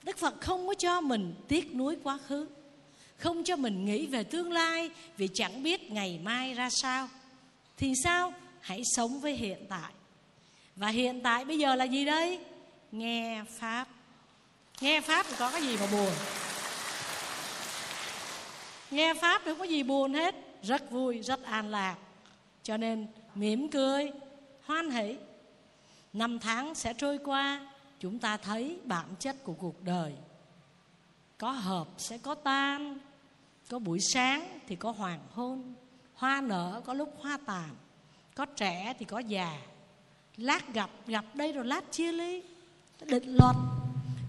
Đức Phật không có cho mình tiếc nuối quá khứ, không cho mình nghĩ về tương lai vì chẳng biết ngày mai ra sao. Thì sao? Hãy sống với hiện tại. Và hiện tại bây giờ là gì đây? Nghe Pháp. Nghe Pháp thì có cái gì mà buồn? Nghe Pháp thì không có gì buồn hết. Rất vui, rất an lạc. Cho nên mỉm cười, hoan hỷ. Năm tháng sẽ trôi qua, chúng ta thấy bản chất của cuộc đời. Có hợp sẽ có tan, có buổi sáng thì có hoàng hôn, hoa nở có lúc hoa tàn, có trẻ thì có già. Lát gặp, gặp đây rồi lát chia ly, định luật.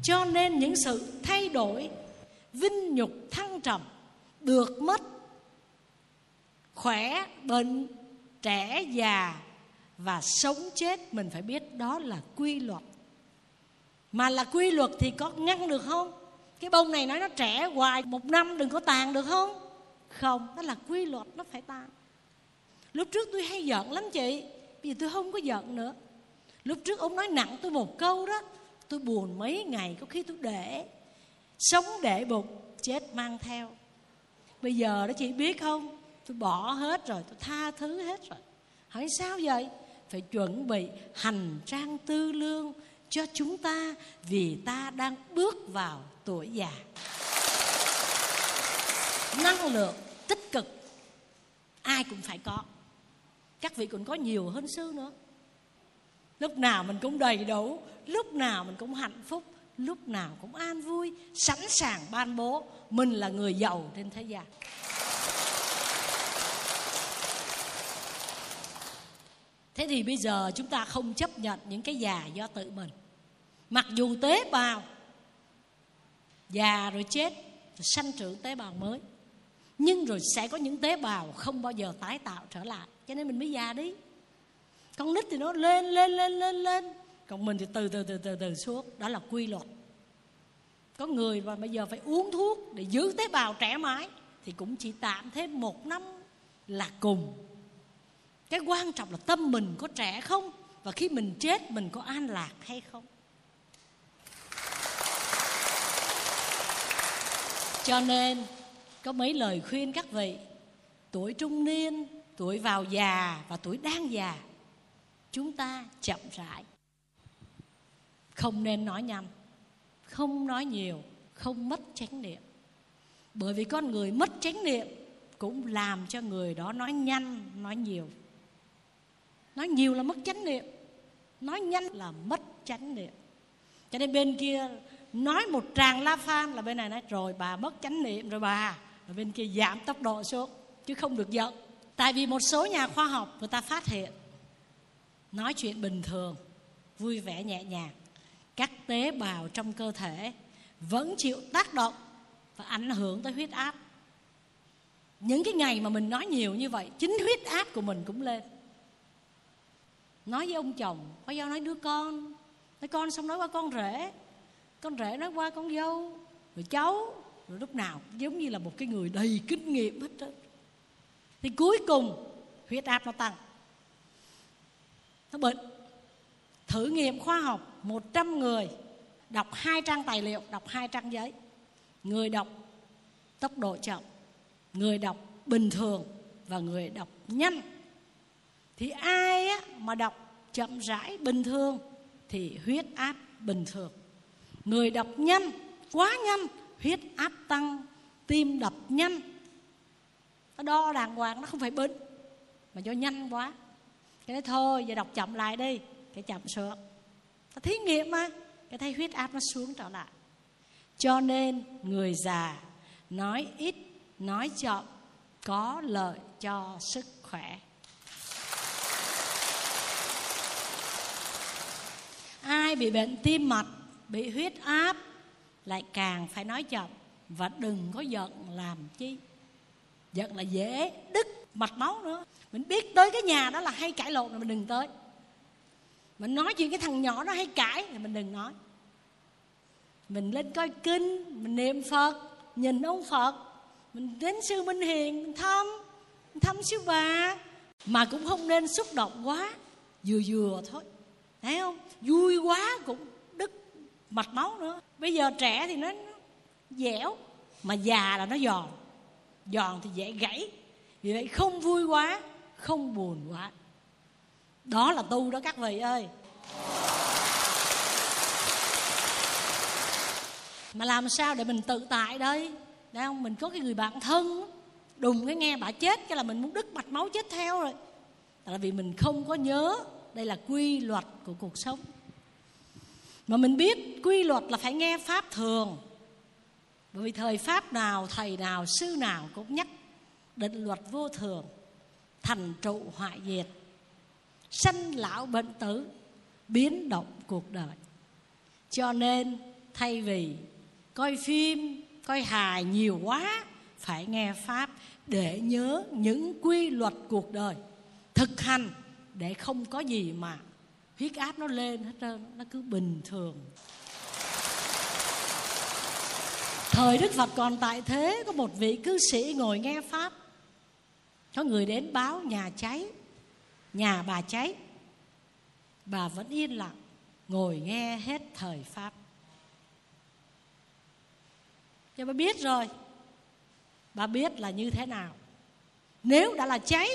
Cho nên những sự thay đổi, vinh nhục thăng trầm, được mất, khỏe, bệnh, trẻ, già và sống chết, mình phải biết đó là quy luật. Mà là quy luật thì có ngăn được không? Cái bông này nói nó trẻ hoài, một năm đừng có tàn được không? Không, đó là quy luật, nó phải tàn. Lúc trước tôi hay giận lắm chị, bây giờ tôi không có giận nữa. Lúc trước ông nói nặng tôi một câu đó, tôi buồn mấy ngày, có khi tôi để. Sống để bụng, chết mang theo. Bây giờ đó chị biết không, tôi bỏ hết rồi, tôi tha thứ hết rồi. Hỏi sao vậy? Phải chuẩn bị hành trang tư lương cho chúng ta, vì ta đang bước vào tuổi già. Năng lượng tích cực ai cũng phải có. Các vị cũng có nhiều hơn sư nữa. Lúc nào mình cũng đầy đủ, lúc nào mình cũng hạnh phúc, lúc nào cũng an vui, sẵn sàng ban bố mình là người giàu trên thế gian. Thế thì bây giờ chúng ta không chấp nhận những cái già do tự mình. Mặc dù tế bào già rồi chết, rồi sanh trưởng tế bào mới, nhưng rồi sẽ có những tế bào không bao giờ tái tạo trở lại, cho nên mình mới già đi. Con nít thì nó lên lên lên lên lên, còn mình thì từ từ từ từ từ xuống. Đó là quy luật. Có người mà bây giờ phải uống thuốc để giữ tế bào trẻ mãi thì cũng chỉ tạm thêm một năm là cùng. Cái quan trọng là tâm mình có trẻ không, và khi mình chết mình có an lạc hay không. Cho nên có mấy lời khuyên các vị. Tuổi trung niên, tuổi vào già và tuổi đang già, chúng ta chậm rãi, không nên nói nhanh, không nói nhiều, không mất chánh niệm. Bởi vì con người mất chánh niệm cũng làm cho người đó nói nhanh, nói nhiều. Nói nhiều là mất chánh niệm, nói nhanh là mất chánh niệm. Cho nên bên kia nói một tràng la phan là bên này nói rồi bà mất chánh niệm rồi bà, rồi bên kia giảm tốc độ xuống, chứ không được giận. Tại vì một số nhà khoa học người ta phát hiện nói chuyện bình thường, vui vẻ nhẹ nhàng, các tế bào trong cơ thể vẫn chịu tác động và ảnh hưởng tới huyết áp. Những cái ngày mà mình nói nhiều như vậy, chính huyết áp của mình cũng lên. Nói với ông chồng, có giao nói đứa con, nói con xong nói qua con rể, con rể nói qua con dâu, rồi cháu, rồi lúc nào giống như là một cái người đầy kinh nghiệm hết trơn. Thì cuối cùng huyết áp nó tăng, nó bệnh. Thử nghiệm khoa học một trăm người đọc hai trang tài liệu, đọc hai trang giấy. Người đọc tốc độ chậm, người đọc bình thường và người đọc nhanh. Thì ai á, mà đọc chậm rãi bình thường thì huyết áp bình thường. Người đọc nhanh, quá nhanh, huyết áp tăng, tim đập nhanh. Nó đo đàng hoàng, nó không phải bệnh, mà do nhanh quá. Cái đấy thôi, giờ đọc chậm lại đi, cái chậm xuống. Nó thí nghiệm mà, cái thấy huyết áp nó xuống trở lại. Cho nên người già nói ít, nói chậm có lợi cho sức khỏe. Ai bị bệnh tim mạch, bị huyết áp lại càng phải nói chậm và đừng có giận làm chi. Giận là dễ đứt mạch máu nữa. Mình biết tới cái nhà đó là hay cãi lộn rồi mình đừng tới. Mình nói chuyện cái thằng nhỏ nó hay cãi thì mình đừng nói. Mình lên coi kinh, mình niệm Phật, nhìn ông Phật, mình đến sư Minh Hiền, mình thăm, mình thăm sư bà. Mà cũng không nên xúc động quá, vừa vừa thôi. Thấy không? Vui quá cũng đứt mạch máu nữa. Bây giờ trẻ thì nó, nó dẻo, mà già là nó giòn. Giòn thì dễ gãy. Vì vậy không vui quá, không buồn quá. Đó là tu đó các vị ơi. Mà làm sao để mình tự tại đây? Đấy không? Mình có cái người bạn thân, đùng cái nghe bà chết, cái là mình muốn đứt mạch máu chết theo rồi. Tại vì mình không có nhớ. Đây là quy luật của cuộc sống. Mà mình biết quy luật là phải nghe Pháp thường. Bởi vì thời Pháp nào, thầy nào, sư nào cũng nhắc định luật vô thường, thành trụ hoại diệt, sanh lão bệnh tử, biến động cuộc đời. Cho nên thay vì coi phim, coi hài nhiều quá, phải nghe Pháp để nhớ những quy luật cuộc đời, thực hành để không có gì mà huyết áp nó lên hết trơn, nó cứ bình thường. Thời Đức Phật còn tại thế, có một vị cư sĩ ngồi nghe Pháp. Có người đến báo nhà cháy, nhà bà cháy. Bà vẫn yên lặng, ngồi nghe hết thời Pháp. Cho bà biết rồi, bà biết là như thế nào. Nếu đã là cháy,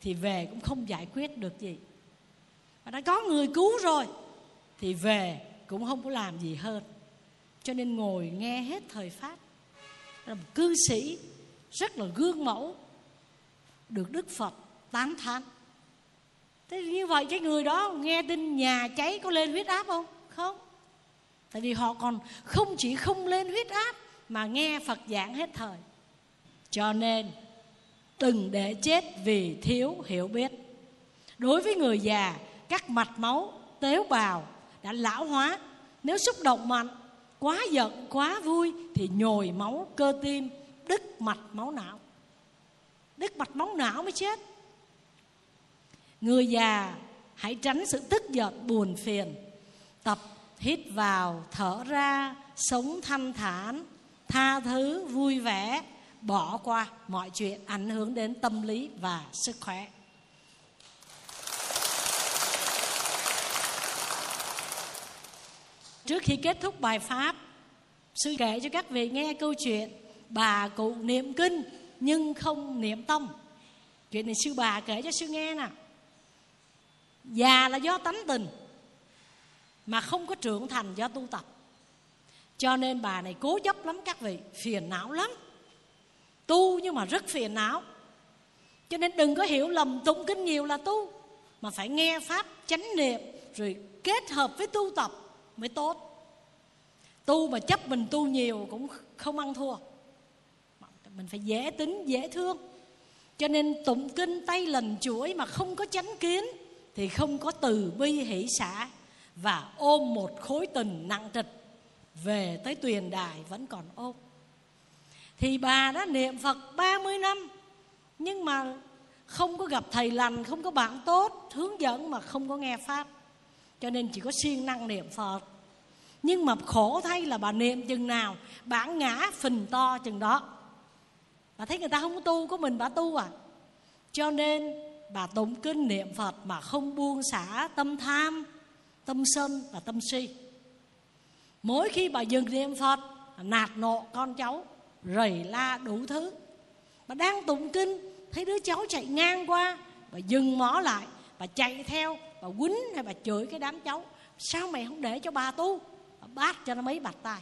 thì về cũng không giải quyết được gì. Bà đã có người cứu rồi, thì về cũng không có làm gì hơn. Cho nên ngồi nghe hết thời Pháp. Là một cư sĩ rất là gương mẫu, được Đức Phật tán thán. Thế như vậy cái người đó nghe tin nhà cháy có lên huyết áp không? Không. Tại vì họ còn không chỉ không lên huyết áp mà nghe Phật giảng hết thời. Cho nên từng để chết vì thiếu hiểu biết. Đối với người già, các mạch máu, tế bào đã lão hóa. Nếu xúc động mạnh, quá giận, quá vui thì nhồi máu cơ tim, đứt mạch máu não. Đứt mạch máu não mới chết. Người già hãy tránh sự tức giận buồn phiền, tập hít vào thở ra, sống thanh thản, tha thứ, vui vẻ, bỏ qua mọi chuyện ảnh hưởng đến tâm lý và sức khỏe. Trước khi kết thúc bài pháp, sư kể cho các vị nghe câu chuyện bà cụ niệm kinh nhưng không niệm tông. Chuyện này sư bà kể cho sư nghe nè. Già là do tánh tình, mà không có trưởng thành do tu tập, cho nên bà này cố chấp lắm các vị, phiền não lắm. Tu nhưng mà rất phiền não. Cho nên đừng có hiểu lầm tụng kinh nhiều là tu, mà phải nghe pháp chánh niệm rồi kết hợp với tu tập mới tốt. Tu mà chấp mình tu nhiều cũng không ăn thua. Mình phải dễ tính, dễ thương. Cho nên tụng kinh tay lần chuỗi mà không có chánh kiến thì không có từ bi hỷ xả, và ôm một khối tình nặng trịch, về tới tuyền đài vẫn còn ôm. Thì bà đã niệm Phật ba mươi năm, nhưng mà không có gặp thầy lành, không có bạn tốt hướng dẫn, mà không có nghe pháp, cho nên chỉ có siêng năng niệm Phật. Nhưng mà khổ thay là bà niệm chừng nào bản ngã phình to chừng đó. Bà thấy người ta không có tu, có mình bà tu à. Cho nên bà tụng kinh niệm Phật mà không buông xả tâm tham, tâm sân và tâm si. Mỗi khi bà dừng niệm Phật, nạt nộ con cháu, rầy la đủ thứ. Bà đang tụng kinh, thấy đứa cháu chạy ngang qua, bà dừng mó lại, bà chạy theo, bà quýnh hay bà chửi cái đám cháu. Sao mày không để cho bà tu? Bà bát cho nó mấy bạt tai.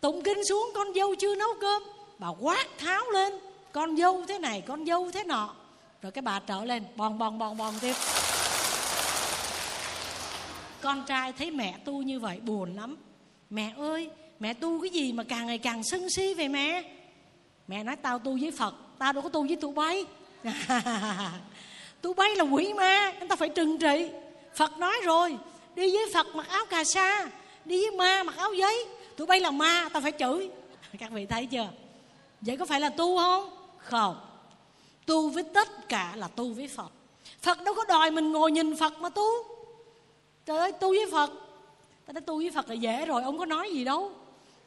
Tụng kinh xuống, con dâu chưa nấu cơm, bà quát tháo lên, con dâu thế này, con dâu thế nọ. Rồi cái bà trở lên, bòn bòn bòn bòn tiếp. Con trai thấy mẹ tu như vậy buồn lắm. Mẹ ơi, mẹ tu cái gì mà càng ngày càng sân si về mẹ? Mẹ nói tao tu với Phật, tao đâu có tu với tụi bay. Tụi bay là quỷ ma, người ta phải trừng trị. Phật nói rồi, đi với Phật mặc áo cà sa, đi với ma mặc áo giấy. Tụi bay là ma, tao phải chửi. Các vị thấy chưa? Vậy có phải là tu không? Không. Tu với tất cả là tu với Phật. Phật đâu có đòi mình ngồi nhìn Phật mà tu. Trời ơi, tu với Phật, ta nói tu với Phật là dễ rồi, ông có nói gì đâu.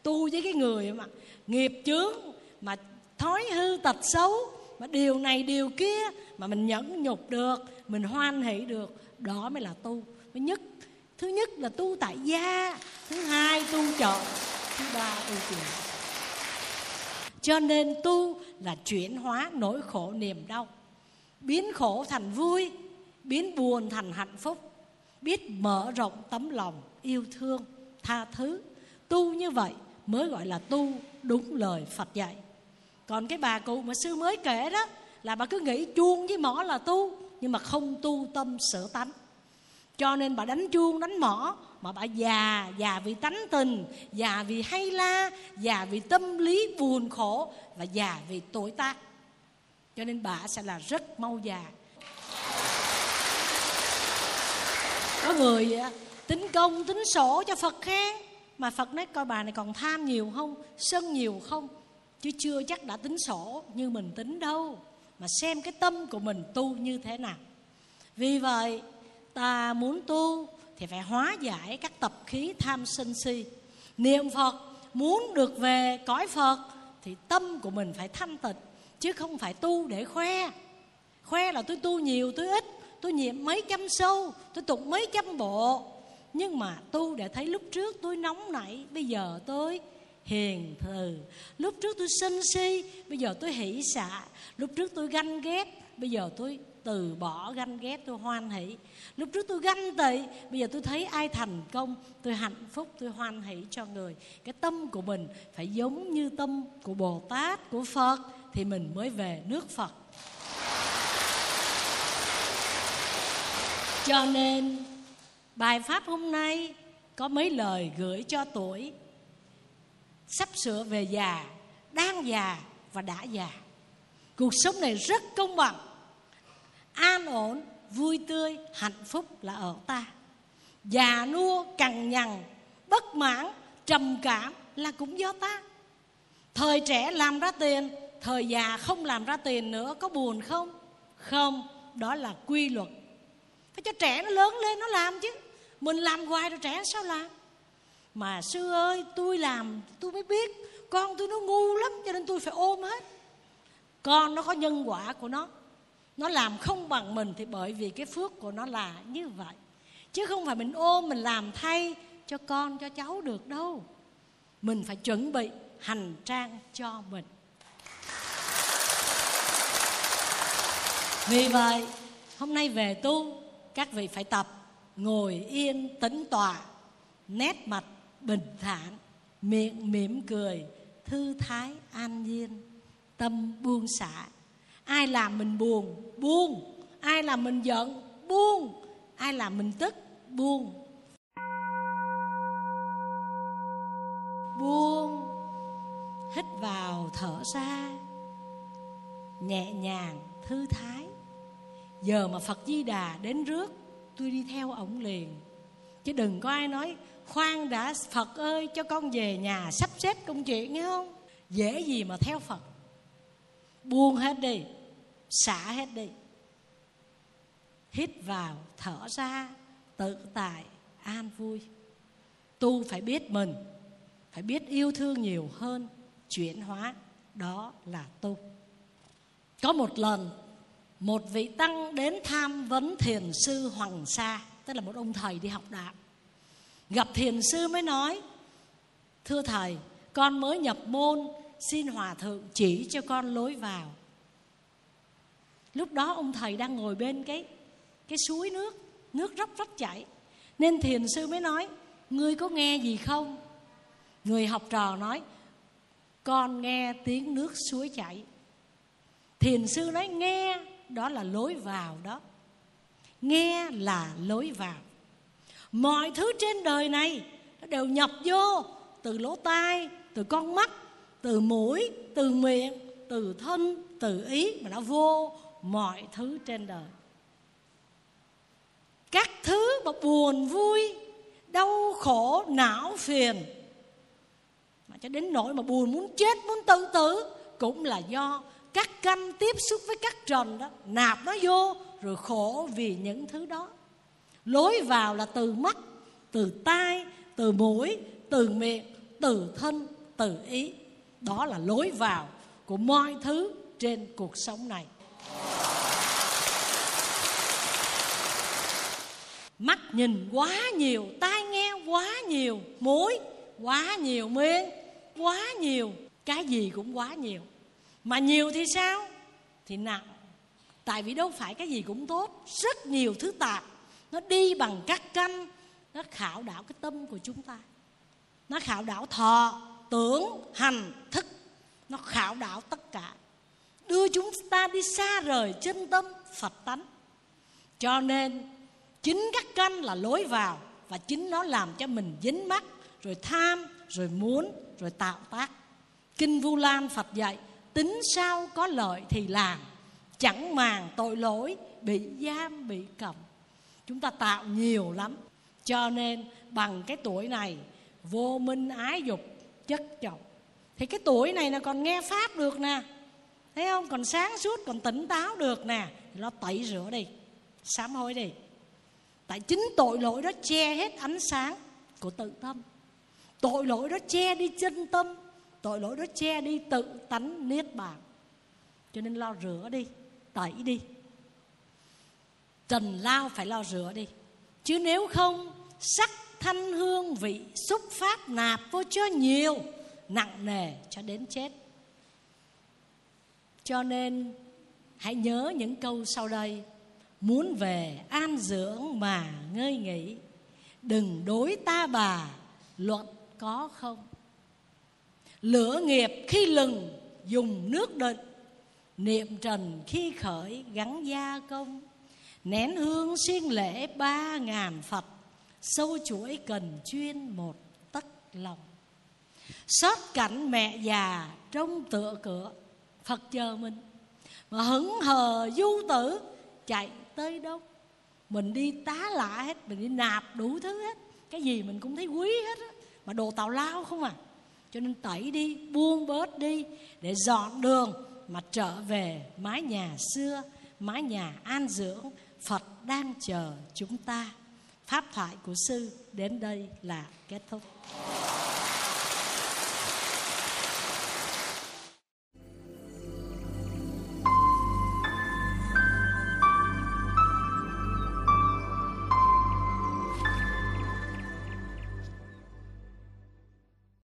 Tu với cái người mà nghiệp chướng, mà thói hư tật xấu, mà điều này điều kia, mà mình nhẫn nhục được, mình hoan hỷ được, đó mới là tu. Mới nhất, thứ nhất là tu tại gia, thứ hai tu chợ, thứ ba tu chuyện. Cho nên tu là chuyển hóa nỗi khổ niềm đau, biến khổ thành vui, biến buồn thành hạnh phúc, biết mở rộng tấm lòng, yêu thương, tha thứ. Tu như vậy mới gọi là tu đúng lời Phật dạy. Còn cái bà cụ mà sư mới kể đó, là bà cứ nghĩ chuông với mõ là tu, nhưng mà không tu tâm sửa tánh. Cho nên bà đánh chuông, đánh mõ, mà bà già, già vì tánh tình, già vì hay la, già vì tâm lý buồn khổ, và già vì tuổi tác. Cho nên bà sẽ là rất mau già. Có người tính công, tính sổ cho Phật khen, mà Phật nói coi bà này còn tham nhiều không, sân nhiều không, chứ chưa chắc đã tính sổ như mình tính đâu, mà xem cái tâm của mình tu như thế nào. Vì vậy ta muốn tu thì phải hóa giải các tập khí tham sân si. Niệm Phật muốn được về cõi Phật thì tâm của mình phải thanh tịnh, chứ không phải tu để khoe. Khoe là tôi tu nhiều, tôi ít, tôi niệm mấy trăm sâu, tôi tụng mấy trăm bộ. Nhưng mà tu để thấy lúc trước tôi nóng nảy, bây giờ tôi hiền từ. Lúc trước tôi sân si, bây giờ tôi hỷ xả. Lúc trước tôi ganh ghét, bây giờ tôi từ bỏ ganh ghét, tôi hoan hỷ. Lúc trước tôi ganh tị, bây giờ tôi thấy ai thành công, tôi hạnh phúc, tôi hoan hỷ cho người. Cái tâm của mình phải giống như tâm của Bồ Tát, của Phật, thì mình mới về nước Phật. Cho nên bài pháp hôm nay có mấy lời gửi cho tuổi sắp sửa về già, đang già và đã già. Cuộc sống này rất công bằng, an ổn, vui tươi, hạnh phúc là ở ta. Già nua, cằn nhằn, bất mãn, trầm cảm là cũng do ta. Thời trẻ làm ra tiền, thời già không làm ra tiền nữa, có buồn không? Không, đó là quy luật Phải cho trẻ nó lớn lên nó làm chứ. Mình làm hoài rồi trẻ sao làm? Mà sư ơi, tôi làm tôi mới biết, con tôi nó ngu lắm cho nên tôi phải ôm hết. Con nó có nhân quả của nó, nó làm không bằng mình thì bởi vì cái phước của nó là như vậy. Chứ không phải mình ôm mình làm thay cho con cho cháu được đâu. Mình phải chuẩn bị hành trang cho mình. Vì vậy hôm nay về tu, các vị phải tập ngồi yên tĩnh tọa, nét mặt bình thản, miệng mỉm cười, thư thái an nhiên, tâm buông xả. Ai làm mình buồn, buông. Ai làm mình giận, buông. Ai làm mình tức, buông. Buông. Hít vào thở ra, nhẹ nhàng, thư thái. Giờ mà Phật Di Đà đến rước, tôi đi theo ổng liền. Chứ đừng có ai nói khoan đã Phật ơi, cho con về nhà sắp xếp công chuyện, nghe không? Dễ gì mà theo Phật. Buông hết đi, xả hết đi. Hít vào, thở ra, tự tại, an vui. Tu phải biết mình, phải biết yêu thương nhiều hơn, chuyển hóa, đó là tu. Có một lần, một vị tăng đến tham vấn thiền sư Hoàng Sa, tức là một ông thầy đi học đạo. Gặp thiền sư mới nói: thưa thầy, con mới nhập môn, xin hòa thượng chỉ cho con lối vào. Lúc đó ông thầy đang ngồi bên cái cái suối nước, nước róc rách chảy, nên thiền sư mới nói: ngươi có nghe gì không? Người học trò nói: con nghe tiếng nước suối chảy. Thiền sư nói: nghe đó là lối vào đó. Nghe là lối vào. Mọi thứ trên đời này nó đều nhập vô, từ lỗ tai, từ con mắt, từ mũi, từ miệng, từ thân, từ ý, mà nó vô mọi thứ trên đời. Các thứ mà buồn vui, đau khổ, não phiền, mà cho đến nỗi mà buồn muốn chết, muốn tự tử, cũng là do các căn tiếp xúc với các trần đó, nạp nó vô rồi khổ vì những thứ đó. Lối vào là từ mắt, từ tai, từ mũi, từ miệng, từ thân, từ ý. Đó là lối vào của mọi thứ trên cuộc sống này. Mắt nhìn quá nhiều, tai nghe quá nhiều, mũi quá nhiều, miệng quá nhiều, cái gì cũng quá nhiều. Mà nhiều thì sao? Thì nặng. Tại vì đâu phải cái gì cũng tốt, rất nhiều thứ tạp. Nó đi bằng các căn, nó khảo đảo cái tâm của chúng ta. Nó khảo đảo thọ, tưởng, hành, thức. Nó khảo đảo tất cả, đưa chúng ta đi xa rời chân tâm Phật tánh. Cho nên chính các căn là lối vào, và chính nó làm cho mình dính mắc, rồi tham, rồi muốn, rồi tạo tác. Kinh Vu Lan Phật dạy: tính sao có lợi thì làm, chẳng màng tội lỗi, bị giam, bị cầm. Chúng ta tạo nhiều lắm. Cho nên bằng cái tuổi này, vô minh ái dục chất chồng. Thì cái tuổi này là còn nghe pháp được nè, thấy không? Còn sáng suốt, còn tỉnh táo được nè. Nó tẩy rửa đi, sám hối đi. Tại chính tội lỗi đó che hết ánh sáng của tự tâm. Tội lỗi đó che đi chân tâm, tội lỗi đó che đi tự tánh niết bàn. Cho nên lo rửa đi, tẩy đi. Trần lao phải lo rửa đi. Chứ nếu không, sắc thanh hương vị xúc pháp nạp vô cho nhiều, nặng nề cho đến chết. Cho nên hãy nhớ những câu sau đây: muốn về an dưỡng mà ngơi nghỉ, đừng đối ta bà luận có không. Lửa nghiệp khi lừng dùng nước định, niệm trần khi khởi gắn gia công. Nén hương xuyên lễ ba ngàn Phật, sâu chuỗi cần chuyên một tất lòng. Xót cảnh mẹ già trong tựa cửa, Phật chờ mình. Mà hững hờ du tử chạy tới đâu. Mình đi tá lạ hết, mình đi nạp đủ thứ hết. Cái gì mình cũng thấy quý hết á, mà đồ tào lao không à. Cho nên tẩy đi, buông bớt đi, để dọn đường mà trở về mái nhà xưa, mái nhà an dưỡng, Phật đang chờ chúng ta. Pháp thoại của sư đến đây là kết thúc.